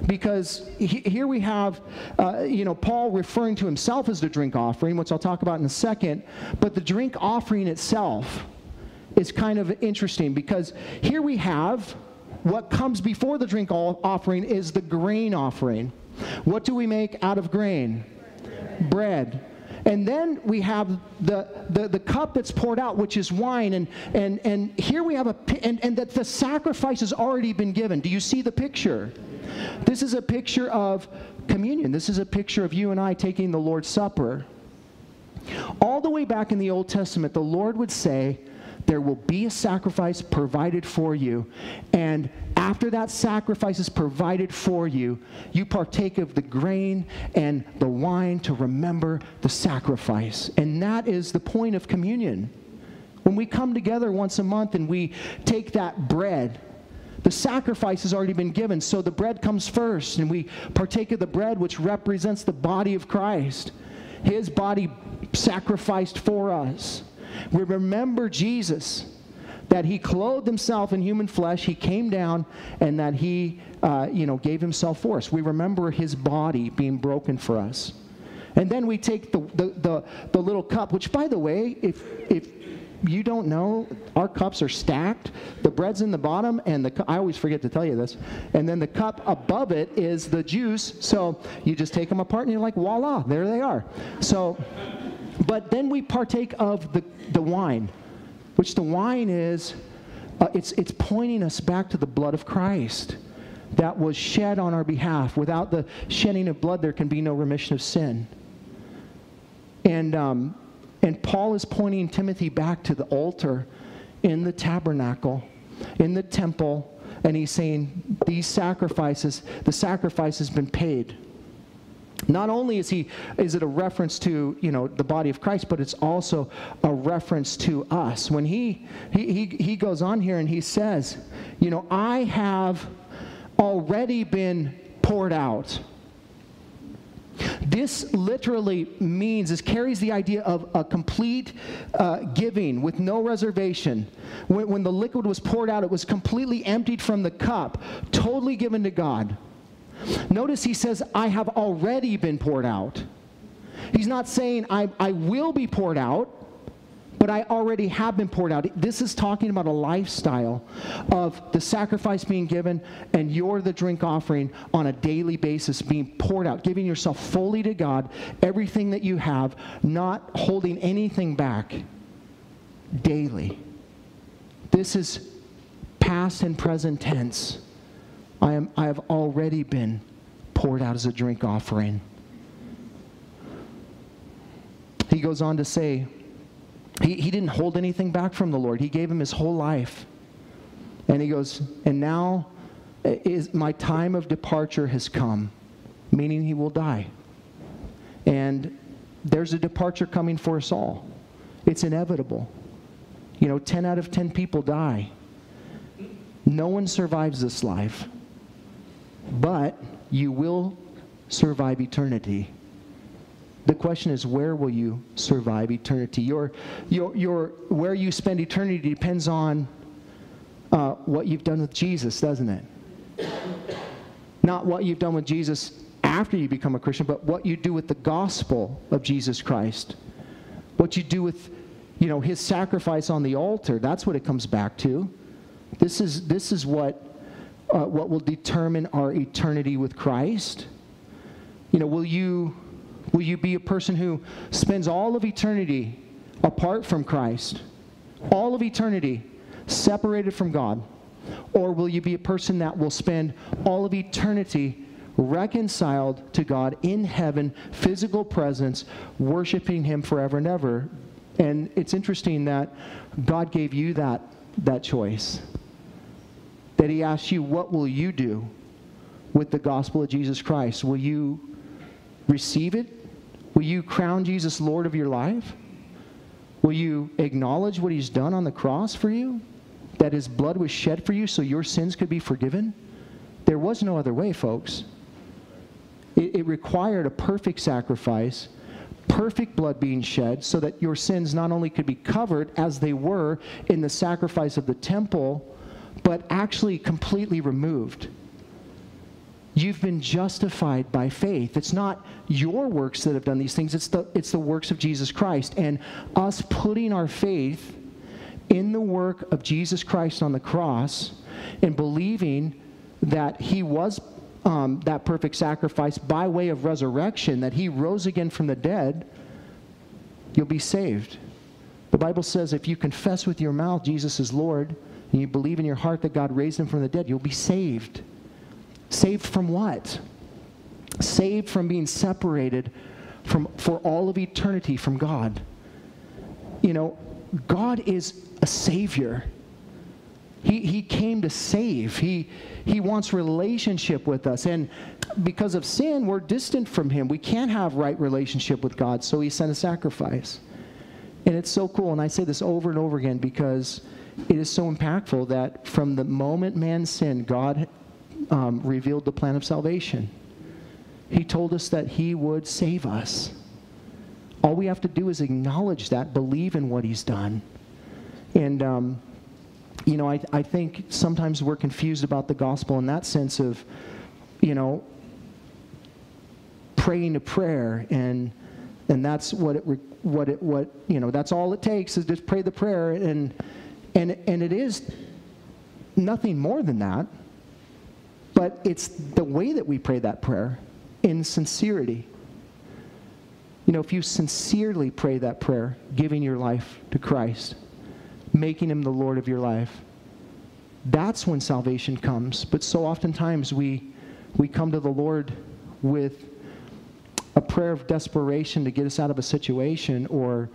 Because he, here we have, uh, you know, Paul referring to himself as the drink offering, which I'll talk about in a second. But the drink offering itself is kind of interesting, because here we have what comes before the drink offering is the grain offering. What do we make out of grain? Bread. Bread. And then we have the, the, the cup that's poured out, which is wine. And, and, and here we have a, and, and that the sacrifice has already been given. Do you see the picture? This is a picture of communion. This is a picture of you and I taking the Lord's Supper. All the way back in the Old Testament, the Lord would say, there will be a sacrifice provided for you. And after that sacrifice is provided for you, you partake of the grain and the wine to remember the sacrifice. And that is the point of communion. When we come together once a month and we take that bread, the sacrifice has already been given, so the bread comes first, and we partake of the bread, which represents the body of Christ, His body sacrificed for us. We remember Jesus, that He clothed Himself in human flesh, He came down, and that He uh, you know, gave Himself for us. We remember His body being broken for us. And then we take the, the, the, the little cup, which, by the way, if, if you don't know, our cups are stacked. The bread's in the bottom, and the cu- I always forget to tell you this. And then the cup above it is the juice. So you just take them apart, and you're like, voila, there they are. So, but then we partake of the, the wine, which the wine is, uh, it's it's pointing us back to the blood of Christ that was shed on our behalf. Without the shedding of blood, there can be no remission of sin. And um, and Paul is pointing Timothy back to the altar in the tabernacle, in the temple, and he's saying, these sacrifices, the sacrifice has been paid. Not only is he is it a reference to, you know, the body of Christ, but it's also a reference to us. When he he he, he goes on here and he says, you know, I have already been poured out. This literally means, this carries the idea of a complete uh, giving with no reservation. When, when the liquid was poured out, it was completely emptied from the cup, totally given to God. Notice he says, I have already been poured out. He's not saying, I, I will be poured out, but I already have been poured out. This is talking about a lifestyle of the sacrifice being given and you're the drink offering on a daily basis being poured out, giving yourself fully to God, everything that you have, not holding anything back daily. This is past and present tense. I am, I have already been poured out as a drink offering. He goes on to say, He, he didn't hold anything back from the Lord. He gave him his whole life. And he goes, and now is my time of departure has come, meaning he will die. And there's a departure coming for us all. It's inevitable. You know, ten out of ten people die. No one survives this life. But you will survive eternity. The question is, where will you survive eternity? Your, your, your, where you spend eternity depends on uh, what you've done with Jesus, doesn't it? Not what you've done with Jesus after you become a Christian, but what you do with the gospel of Jesus Christ. What you do with, you know, his sacrifice on the altar. That's what it comes back to. This is this is what uh, what will determine our eternity with Christ. You know, will you? Will you be a person who spends all of eternity apart from Christ, all of eternity separated from God? Or will you be a person that will spend all of eternity reconciled to God in heaven, physical presence, worshiping him forever and ever? And it's interesting that God gave you that, that choice, that he asked you, what will you do with the gospel of Jesus Christ? Will you receive it? Will you crown Jesus Lord of your life? Will you acknowledge what he's done on the cross for you? That his blood was shed for you so your sins could be forgiven? There was no other way, folks. It, it required a perfect sacrifice, perfect blood being shed so that your sins not only could be covered as they were in the sacrifice of the temple, but actually completely removed. You've been justified by faith. It's not your works that have done these things. It's the, it's the works of Jesus Christ. And us putting our faith in the work of Jesus Christ on the cross and believing that he was um, that perfect sacrifice by way of resurrection, that he rose again from the dead, you'll be saved. The Bible says if you confess with your mouth Jesus is Lord and you believe in your heart that God raised him from the dead, you'll be saved. Saved from what? Saved from being separated from for all of eternity from God. You know, God is a savior. He he came to save. He he wants relationship with us. And because of sin, we're distant from him. We can't have right relationship with God. So he sent a sacrifice. And it's so cool. And I say this over and over again because it is so impactful that from the moment man sinned, God Um, revealed the plan of salvation. He told us that he would save us. All we have to do is acknowledge that, believe in what he's done. And, um, you know, I, I think sometimes we're confused about the gospel in that sense of, you know, praying a prayer, and and that's what it re- what it, what, you know, that's all it takes is just pray the prayer, and and and it is nothing more than that, but it's the way that we pray that prayer in sincerity. You know, if you sincerely pray that prayer, giving your life to Christ, making him the Lord of your life, that's when salvation comes. But so oftentimes we we come to the Lord with a prayer of desperation to get us out of a situation, or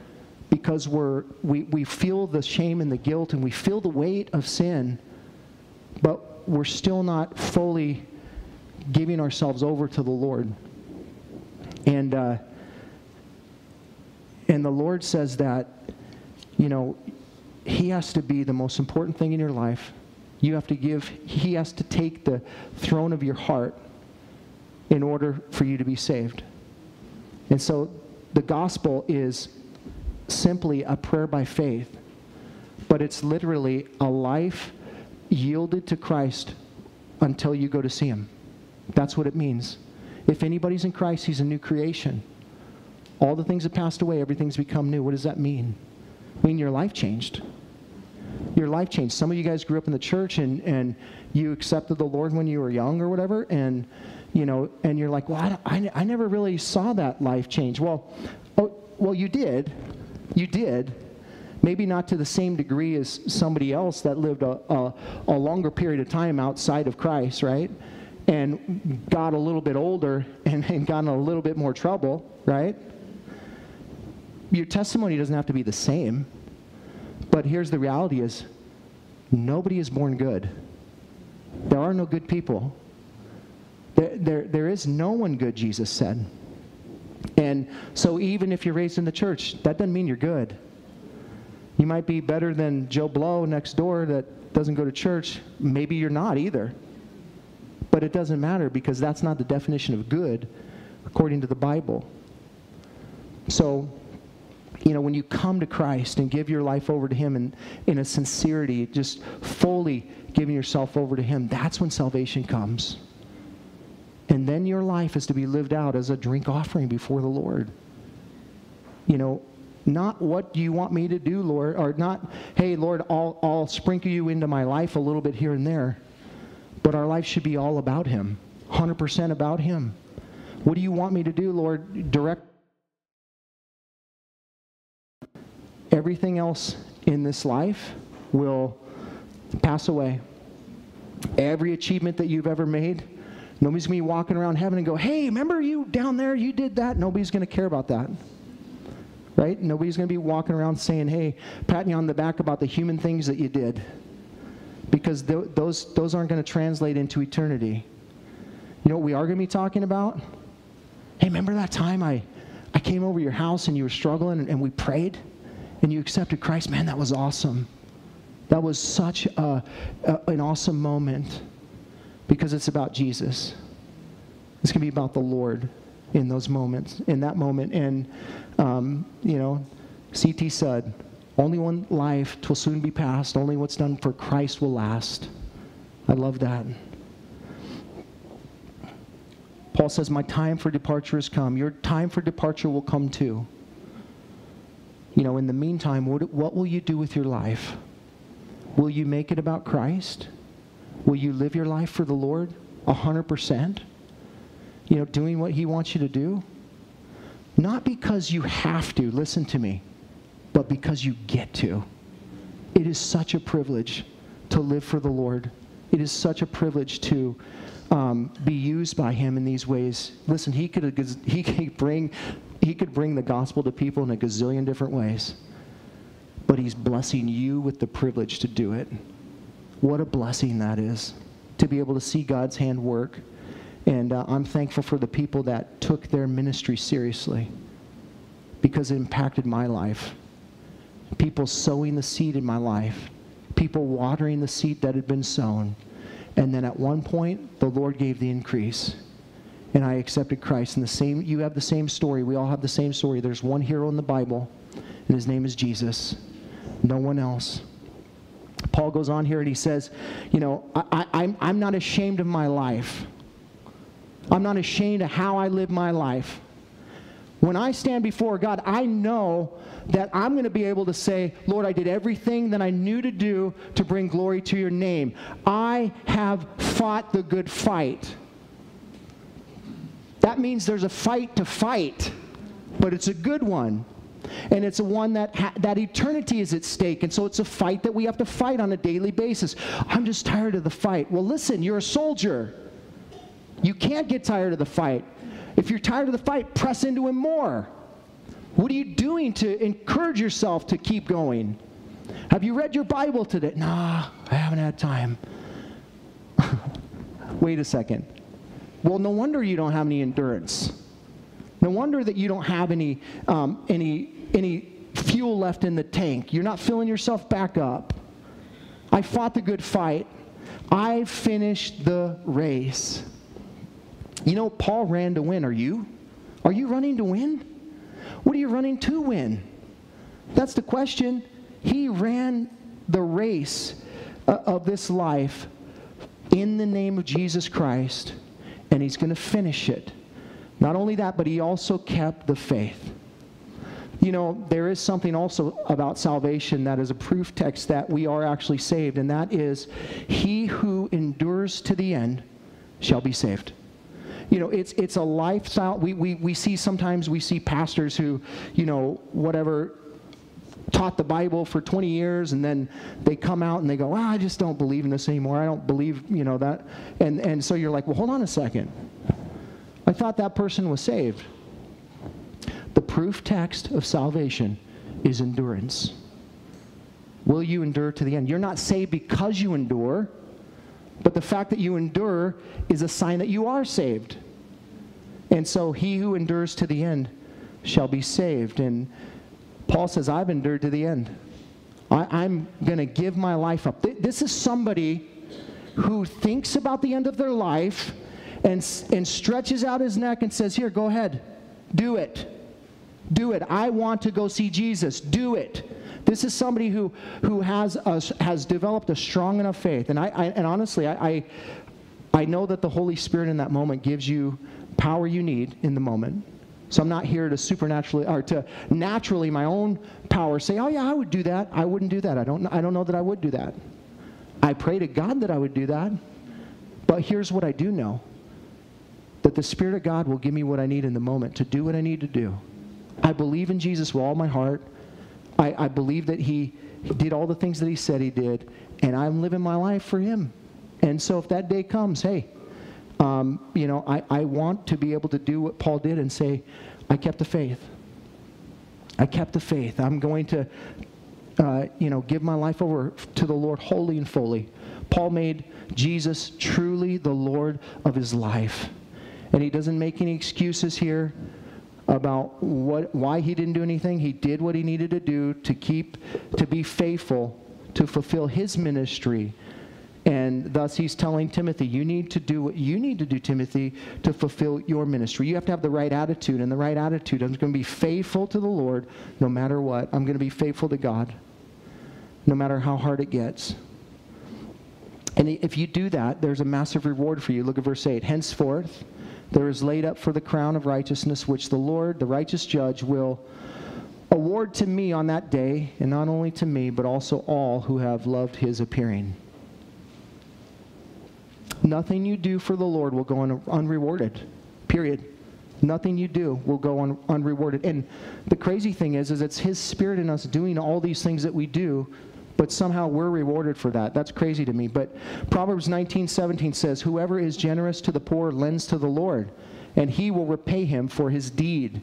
because we're we, we feel the shame and the guilt and we feel the weight of sin, but we're still not fully giving ourselves over to the Lord. And uh, and the Lord says that, you know, he has to be the most important thing in your life. You have to give, he has to take the throne of your heart in order for you to be saved. And so the gospel is simply a prayer by faith, but it's literally a life yielded to Christ until you go to see him. That's what it means. If anybody's in Christ, he's a new creation. All the things have passed away, everything's become new. What does that mean? I mean, your life changed. Your life changed. Some of you guys grew up in the church, and, and you accepted the Lord when you were young or whatever, and you know, and you're like, well, I, I, I never really saw that life change. Well, oh, well, you did. You did. Maybe not to the same degree as somebody else that lived a, a, a longer period of time outside of Christ, right? And got a little bit older and, and got in a little bit more trouble, right? Your testimony doesn't have to be the same. But here's the reality is, nobody is born good. There are no good people. There, there, there is no one good, Jesus said. And so even if you're raised in the church, that doesn't mean you're good. You might be better than Joe Blow next door that doesn't go to church. Maybe you're not either. But it doesn't matter, because that's not the definition of good according to the Bible. So, you know, when you come to Christ and give your life over to him in, in a sincerity, just fully giving yourself over to him, that's when salvation comes. And then your life is to be lived out as a drink offering before the Lord. You know, not what do you want me to do, Lord, or not, hey, Lord, I'll, I'll sprinkle you into my life a little bit here and there. But our life should be all about him, one hundred percent about him. What do you want me to do, Lord? Direct everything else in this life will pass away. Every achievement that you've ever made, nobody's going to be walking around heaven and go, hey, remember you down there, you did that? Nobody's going to care about that, right? Nobody's going to be walking around saying, hey, patting you on the back about the human things that you did, because th those, those aren't going to translate into eternity. You know what we are going to be talking about? Hey, remember that time I, I came over your house and you were struggling, and, and we prayed and you accepted Christ? Man, that was awesome. That was such a, a, an awesome moment. Because it's about Jesus. It's going to be about the Lord in those moments, in that moment. And, um, you know, C T said, only one life will soon be passed. Only what's done for Christ will last. I love that. Paul says, my time for departure has come. Your time for departure will come too. You know, in the meantime, what, what will you do with your life? Will you make it about Christ? Will you live your life for the Lord one hundred percent? You know, doing what he wants you to do? Not because you have to, listen to me, but because you get to. It is such a privilege to live for the Lord. It is such a privilege to um, be used by him in these ways. Listen, he could, he could bring, he could bring the gospel to people in a gazillion different ways, but he's blessing you with the privilege to do it. What a blessing that is, to be able to see God's hand work. And uh, I'm thankful for the people that took their ministry seriously, because it impacted my life. People sowing the seed in my life, people watering the seed that had been sown. And then at one point, the Lord gave the increase, and I accepted Christ. And the same, you have the same story. We all have the same story. There's one hero in the Bible, and his name is Jesus. No one else. Paul goes on here and he says, you know, I, I, I'm, I'm not ashamed of my life. I'm not ashamed of how I live my life. When I stand before God, I know that I'm going to be able to say, Lord, I did everything that I knew to do to bring glory to your name. I have fought the good fight. That means there's a fight to fight, but it's a good one. And it's a one that, ha that eternity is at stake. And so it's a fight that we have to fight on a daily basis. I'm just tired of the fight. Well, listen, you're a soldier. You can't get tired of the fight. If you're tired of the fight, press into him more. What are you doing to encourage yourself to keep going? Have you read your Bible today? Nah, I haven't had time. Wait a second. Well, no wonder you don't have any endurance. No wonder that you don't have any, um, any, any fuel left in the tank. You're not filling yourself back up. I fought the good fight. I finished the race. You know, Paul ran to win. Are you? Are you running to win? What are you running to win? That's the question. He ran the race of this life in the name of Jesus Christ, and he's going to finish it. Not only that, but he also kept the faith. You know, there is something also about salvation that is a proof text that we are actually saved, and that is, he who endures to the end shall be saved. You know, it's, it's a lifestyle. We, we, we see sometimes we see pastors who, you know, whatever, taught the Bible for twenty years, and then they come out and they go, well, I just don't believe in this anymore. I don't believe, you know, that. And, and so you're like, well, hold on a second. I thought that person was saved. The proof text of salvation is endurance. Will you endure to the end? You're not saved because you endure. But the fact that you endure is a sign that you are saved. And so he who endures to the end shall be saved. And Paul says, I've endured to the end. I, I'm going to give my life up. Th this is somebody who thinks about the end of their life and, and stretches out his neck and says, here, go ahead. Do it. Do it. I want to go see Jesus. Do it. This is somebody who, who has, a, has developed a strong enough faith. And, I, I, and honestly, I, I, I know that the Holy Spirit in that moment gives you power you need in the moment. So I'm not here to supernaturally, or to naturally my own power say, oh yeah, I would do that. I wouldn't do that. I don't, I don't know that I would do that. I pray to God that I would do that. But here's what I do know. That the Spirit of God will give me what I need in the moment to do what I need to do. I believe in Jesus with all my heart. I, I believe that he did all the things that he said he did, and I'm living my life for him. And so if that day comes, hey, um, you know, I, I want to be able to do what Paul did and say, I kept the faith. I kept the faith. I'm going to, uh, you know, give my life over to the Lord wholly and fully. Paul made Jesus truly the Lord of his life. And he doesn't make any excuses here about what, why he didn't do anything. He did what he needed to do to keep, to be faithful, to fulfill his ministry. And thus he's telling Timothy, you need to do what you need to do, Timothy, to fulfill your ministry. You have to have the right attitude, and the right attitude. I'm going to be faithful to the Lord no matter what. I'm going to be faithful to God no matter how hard it gets. And if you do that, there's a massive reward for you. Look at verse eight. Henceforth, there is laid up for the crown of righteousness, which the Lord, the righteous judge, will award to me on that day, and not only to me, but also all who have loved his appearing. Nothing you do for the Lord will go un unrewarded, period. Nothing you do will go un unrewarded. And the crazy thing is, is it's his Spirit in us doing all these things that we do, but somehow we're rewarded for that. That's crazy to me. But Proverbs nineteen seventeen says, whoever is generous to the poor lends to the Lord, and he will repay him for his deed.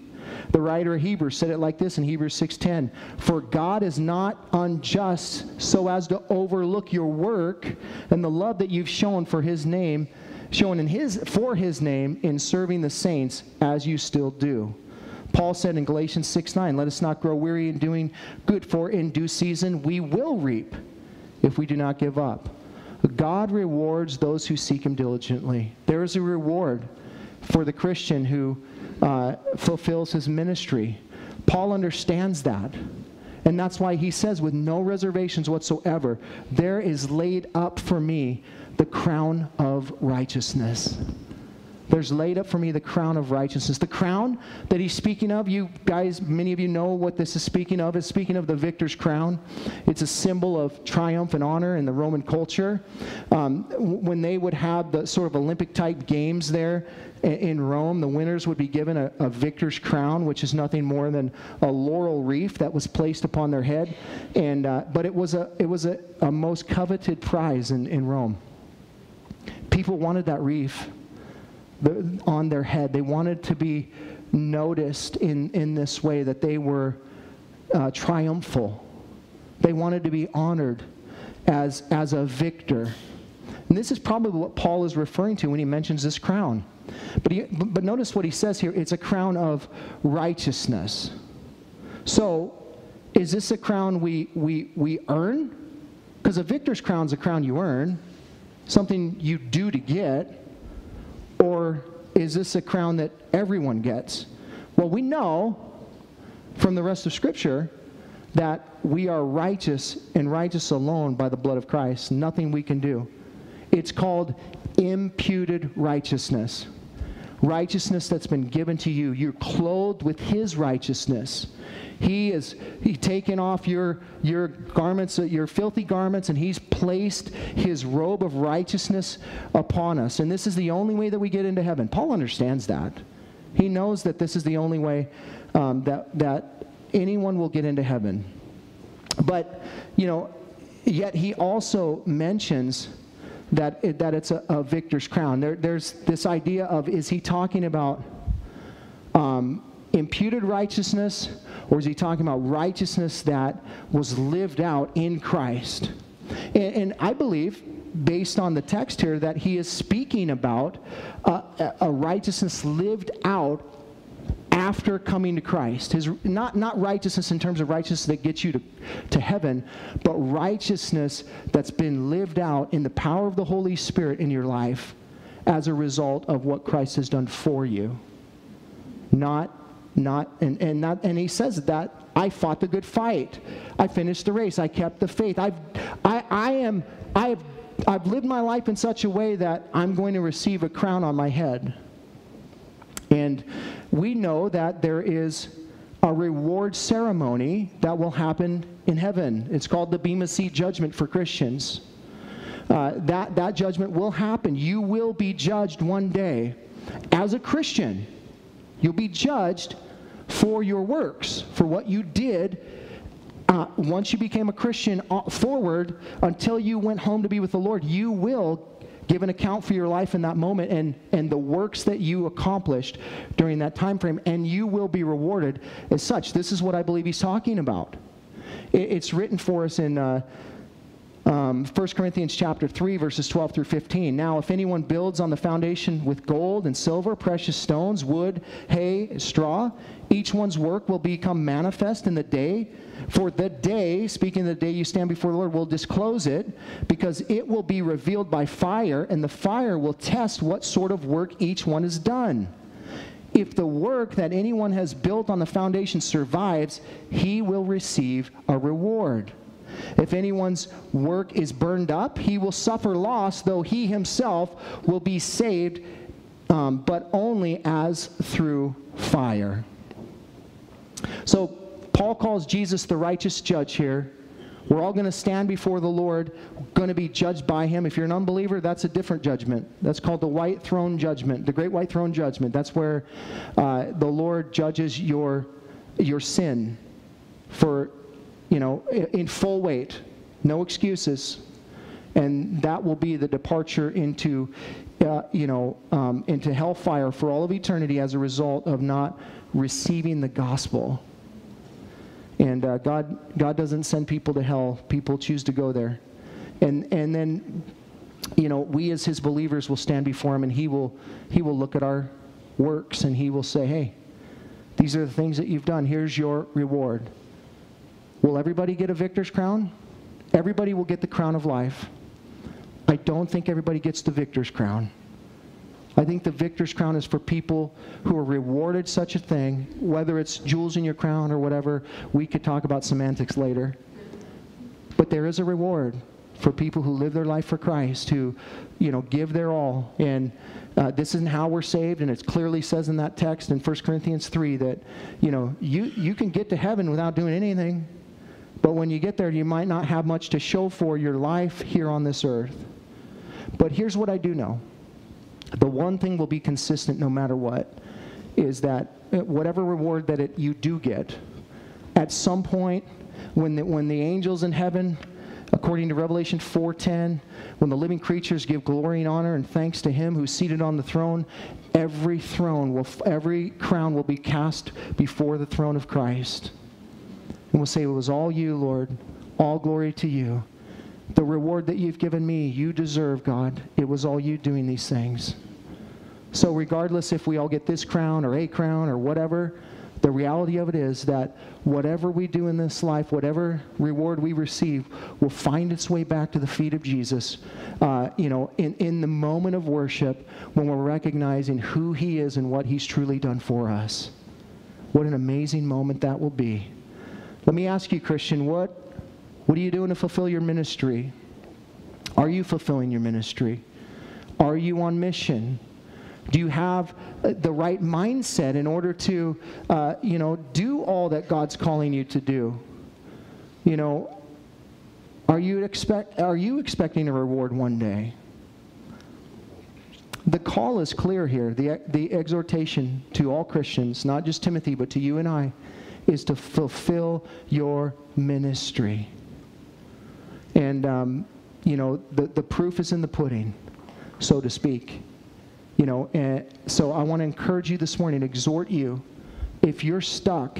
The writer of Hebrews said it like this in Hebrews six ten, for God is not unjust so as to overlook your work and the love that you've shown for his name, shown in his, for his name in serving the saints as you still do. Paul said in Galatians six nine, let us not grow weary in doing good, for in due season we will reap if we do not give up. God rewards those who seek him diligently. There is a reward for the Christian who uh, fulfills his ministry. Paul understands that. And that's why he says, with no reservations whatsoever, there is laid up for me the crown of righteousness. there's laid up for me the crown of righteousness. The crown that he's speaking of, you guys, many of you know what this is speaking of. It's speaking of the victor's crown. It's a symbol of triumph and honor in the Roman culture. Um, when they would have the sort of Olympic-type games there in Rome, the winners would be given a, a victor's crown, which is nothing more than a laurel wreath that was placed upon their head. And uh, but it was a it was a, a most coveted prize in, in Rome. People wanted that wreath on their head. They wanted to be noticed in, in this way, that they were uh, triumphal. They wanted to be honored as, as a victor. And this is probably what Paul is referring to when he mentions this crown. But, he, but notice what he says here. It's a crown of righteousness. So is this a crown we, we, we earn? Because a victor's crown is a crown you earn, something you do to get. Or is this a crown that everyone gets? Well, we know from the rest of Scripture that we are righteous and righteous alone by the blood of Christ. Nothing we can do. It's called imputed righteousness. Righteousness that's been given to you. You're clothed with His righteousness. He is he taken off your, your garments, your filthy garments, and He's placed His robe of righteousness upon us. And this is the only way that we get into heaven. Paul understands that. He knows that this is the only way um, that, that anyone will get into heaven. But, you know, yet he also mentions that, it, that it's a, a victor's crown. There, there's this idea of, is he talking about um, imputed righteousness, or is he talking about righteousness that was lived out in Christ? And, and I believe, based on the text here, that he is speaking about a, a righteousness lived out after coming to Christ. His, not, not righteousness in terms of righteousness that gets you to, to heaven, but righteousness that's been lived out in the power of the Holy Spirit in your life as a result of what Christ has done for you. Not, not, and, and not, and he says that, I fought the good fight. I finished the race. I kept the faith. I've, I, I am, I have, I've lived my life in such a way that I'm going to receive a crown on my head. And we know that there is a reward ceremony that will happen in heaven. It's called the Bema Seat judgment for Christians. Uh, that, that judgment will happen. You will be judged one day. As a Christian, you'll be judged for your works, for what you did uh, once you became a Christian forward until you went home to be with the Lord. You will give an account for your life in that moment and, and the works that you accomplished during that time frame, and you will be rewarded as such. This is what I believe he's talking about. It, it's written for us in uh, um, First Corinthians chapter three, verses twelve through fifteen. Now, if anyone builds on the foundation with gold and silver, precious stones, wood, hay, straw, each one's work will become manifest in the day. For the day, speaking of the day you stand before the Lord, will disclose it, because it will be revealed by fire, and the fire will test what sort of work each one has done. If the work that anyone has built on the foundation survives, he will receive a reward. If anyone's work is burned up, he will suffer loss, though he himself will be saved, um, but only as through fire. So Paul calls Jesus the righteous judge here. We're all going to stand before the Lord, going to be judged by Him. If you're an unbeliever, that's a different judgment. That's called the white throne judgment, the great white throne judgment. That's where uh, the Lord judges your, your sin for, you know, in full weight, no excuses. And that will be the departure into, uh, you know, um, into hellfire for all of eternity as a result of not receiving the gospel. And uh, God, God doesn't send people to hell. People choose to go there. And, and then, you know, we as His believers will stand before Him, and He will, He will look at our works, and He will say, hey, these are the things that you've done. Here's your reward. Will everybody get a victor's crown? Everybody will get the crown of life. I don't think everybody gets the victor's crown. I think the victor's crown is for people who are rewarded such a thing, whether it's jewels in your crown or whatever. We could talk about semantics later. But there is a reward for people who live their life for Christ, who, you know, give their all. And uh, this isn't how we're saved, and it clearly says in that text in First Corinthians three that, you know, you, you can get to heaven without doing anything, but when you get there, you might not have much to show for your life here on this earth. But here's what I do know. The one thing will be consistent no matter what is that whatever reward that it, you do get, at some point when the, when the angels in heaven, according to Revelation four ten, when the living creatures give glory and honor and thanks to him who's seated on the throne, every throne will, every crown will be cast before the throne of Christ. And we'll say, it was all you, Lord, all glory to you. The reward that you've given me, you deserve, God. It was all you doing these things. So regardless if we all get this crown or a crown or whatever, the reality of it is that whatever we do in this life, whatever reward we receive, will find its way back to the feet of Jesus, uh, you know, in, in the moment of worship when we're recognizing who he is and what he's truly done for us. What an amazing moment that will be. Let me ask you, Christian, what What are you doing to fulfill your ministry? Are you fulfilling your ministry? Are you on mission? Do you have the right mindset in order to, uh, you know, do all that God's calling you to do? You know, are you expect are you expecting a reward one day? The call is clear here. The the exhortation to all Christians, not just Timothy, but to you and I, is to fulfill your ministry. And, um, you know, the, the proof is in the pudding, so to speak. You know, and so I want to encourage you this morning, exhort you, if you're stuck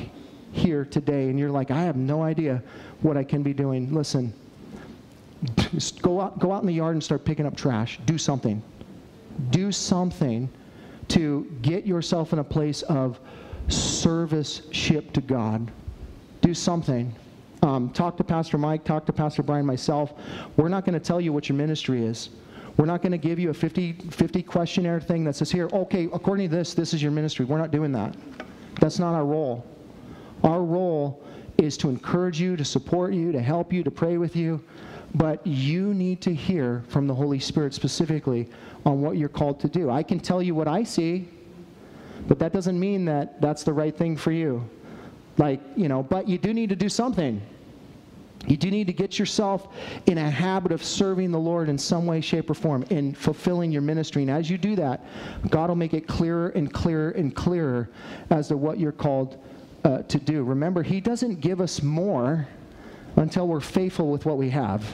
here today and you're like, I have no idea what I can be doing. Listen, just go out, go out in the yard and start picking up trash. Do something. Do something to get yourself in a place of service-ship to God. Do something. Um, talk to Pastor Mike, talk to Pastor Brian, myself. We're not going to tell you what your ministry is. We're not going to give you a fifty, fifty questionnaire thing that says, here, okay, according to this, this is your ministry. We're not doing that. That's not our role. Our role is to encourage you, to support you, to help you, to pray with you. But you need to hear from the Holy Spirit specifically on what you're called to do. I can tell you what I see, but that doesn't mean that that's the right thing for you. Like, you know, but you do need to do something. You do need to get yourself in a habit of serving the Lord in some way, shape, or form, in fulfilling your ministry. And as you do that, God will make it clearer and clearer and clearer as to what you're called uh, to do. Remember, he doesn't give us more until we're faithful with what we have.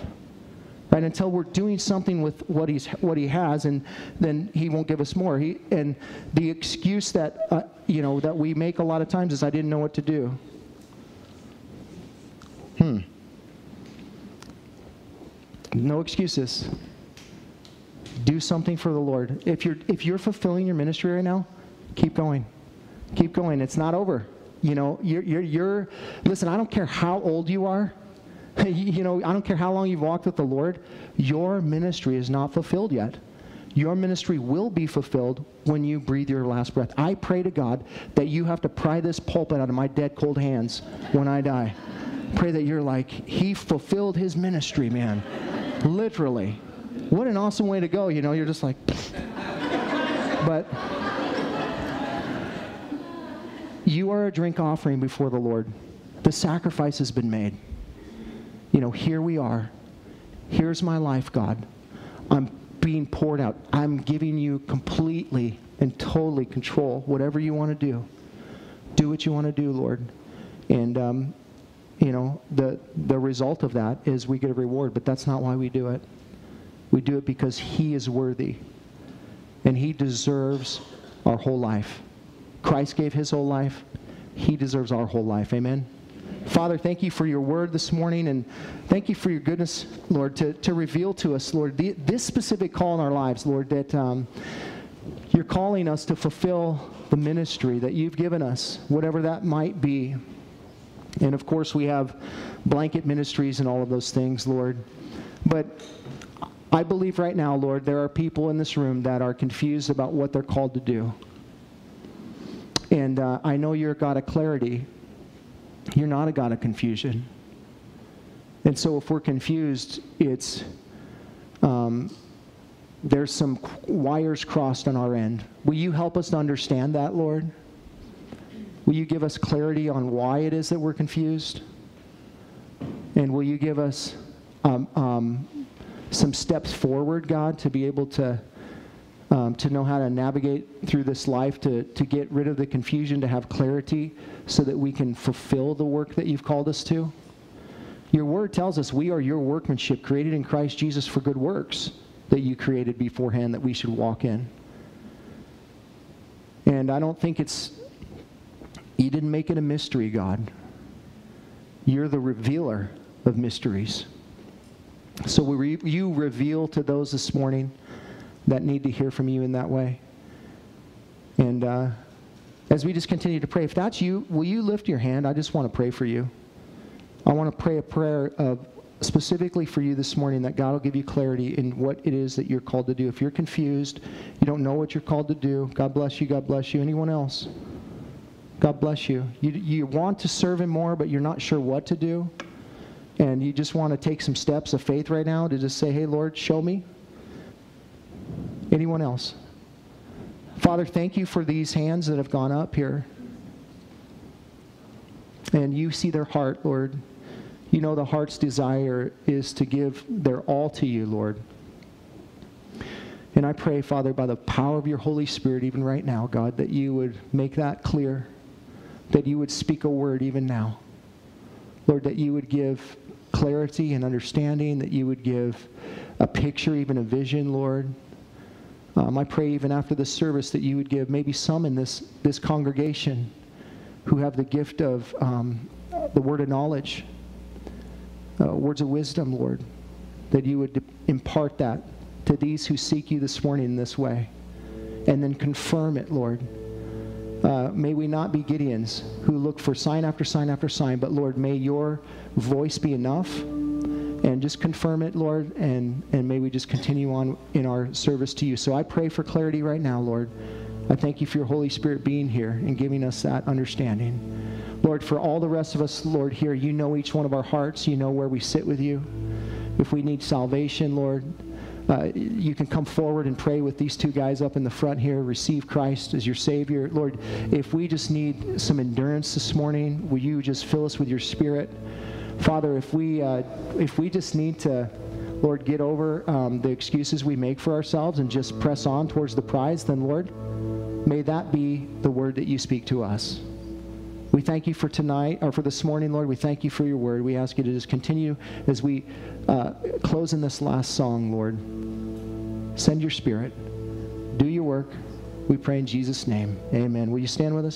Right? Until we're doing something with what he's what he has, and then he won't give us more. He, and the excuse that uh, you know that we make a lot of times is, I didn't know what to do. Hmm. No excuses. Do something for the Lord. If you're if you're fulfilling your ministry right now, keep going, keep going. It's not over. You know, you're you're you're. Listen, I don't care how old you are. You know, I don't care how long you've walked with the Lord, your ministry is not fulfilled yet. Your ministry will be fulfilled when you breathe your last breath. I pray to God that you have to pry this pulpit out of my dead, cold hands when I die. Pray that you're like, he fulfilled his ministry, man. Literally. What an awesome way to go, you know. You're just like, but you are a drink offering before the Lord. The sacrifice has been made. You know, here we are. Here's my life, God. I'm being poured out. I'm giving you completely and totally control. Whatever you want to do, do what you want to do, Lord. And, um, you know, the, the result of that is we get a reward, but that's not why we do it. We do it because he is worthy, and he deserves our whole life. Christ gave his whole life. He deserves our whole life. Amen? Father, thank you for your word this morning, and thank you for your goodness, Lord, to, to reveal to us, Lord, the, this specific call in our lives, Lord, that um, you're calling us to fulfill the ministry that you've given us, whatever that might be. And, of course, we have blanket ministries and all of those things, Lord. But I believe right now, Lord, there are people in this room that are confused about what they're called to do. And uh, I know you're a God of clarity. You're not a God of confusion. And so if we're confused, it's um, there's some wires crossed on our end. Will you help us to understand that, Lord? Will you give us clarity on why it is that we're confused? And will you give us um, um, some steps forward, God, to be able to um, to know how to navigate through this life, to, to get rid of the confusion, to have clarity so that we can fulfill the work that you've called us to? Your word tells us we are your workmanship, created in Christ Jesus for good works that you created beforehand that we should walk in. And I don't think it's, you didn't make it a mystery, God. You're the revealer of mysteries. So will re- you reveal to those this morning that need to hear from you in that way? And uh, as we just continue to pray, if that's you, will you lift your hand? I just want to pray for you. I want to pray a prayer of specifically for you this morning, that God will give you clarity in what it is that you're called to do. If you're confused, you don't know what you're called to do, God bless you, God bless you. Anyone else? God bless you. You, you want to serve Him more, but you're not sure what to do. And you just want to take some steps of faith right now to just say, hey, Lord, show me. Anyone else? Father, thank you for these hands that have gone up here. And you see their heart, Lord. You know the heart's desire is to give their all to you, Lord. And I pray, Father, by the power of your Holy Spirit, even right now, God, that you would make that clear, that you would speak a word even now. Lord, that you would give clarity and understanding, that you would give a picture, even a vision, Lord. Um, I pray even after this service that you would give maybe some in this, this congregation who have the gift of um, the word of knowledge, Uh, words of wisdom, Lord, that you would impart that to these who seek you this morning in this way, and then confirm it, Lord. Uh, may we not be Gideons who look for sign after sign after sign, but Lord, may your voice be enough, and just confirm it, Lord, and, and may we just continue on in our service to you. So I pray for clarity right now, Lord. I thank you for your Holy Spirit being here and giving us that understanding. Lord, for all the rest of us, Lord, here, you know each one of our hearts. You know where we sit with you. If we need salvation, Lord, uh, you can come forward and pray with these two guys up in the front here. Receive Christ as your Savior. Lord, if we just need some endurance this morning, will you just fill us with your Spirit? Father, if we, uh, if we just need to, Lord, get over um, the excuses we make for ourselves and just press on towards the prize, then, Lord, may that be the word that you speak to us. We thank you for tonight, or for this morning, Lord. We thank you for your word. We ask you to just continue as we uh, close in this last song, Lord. Send your Spirit. Do your work. We pray in Jesus' name. Amen. Will you stand with us?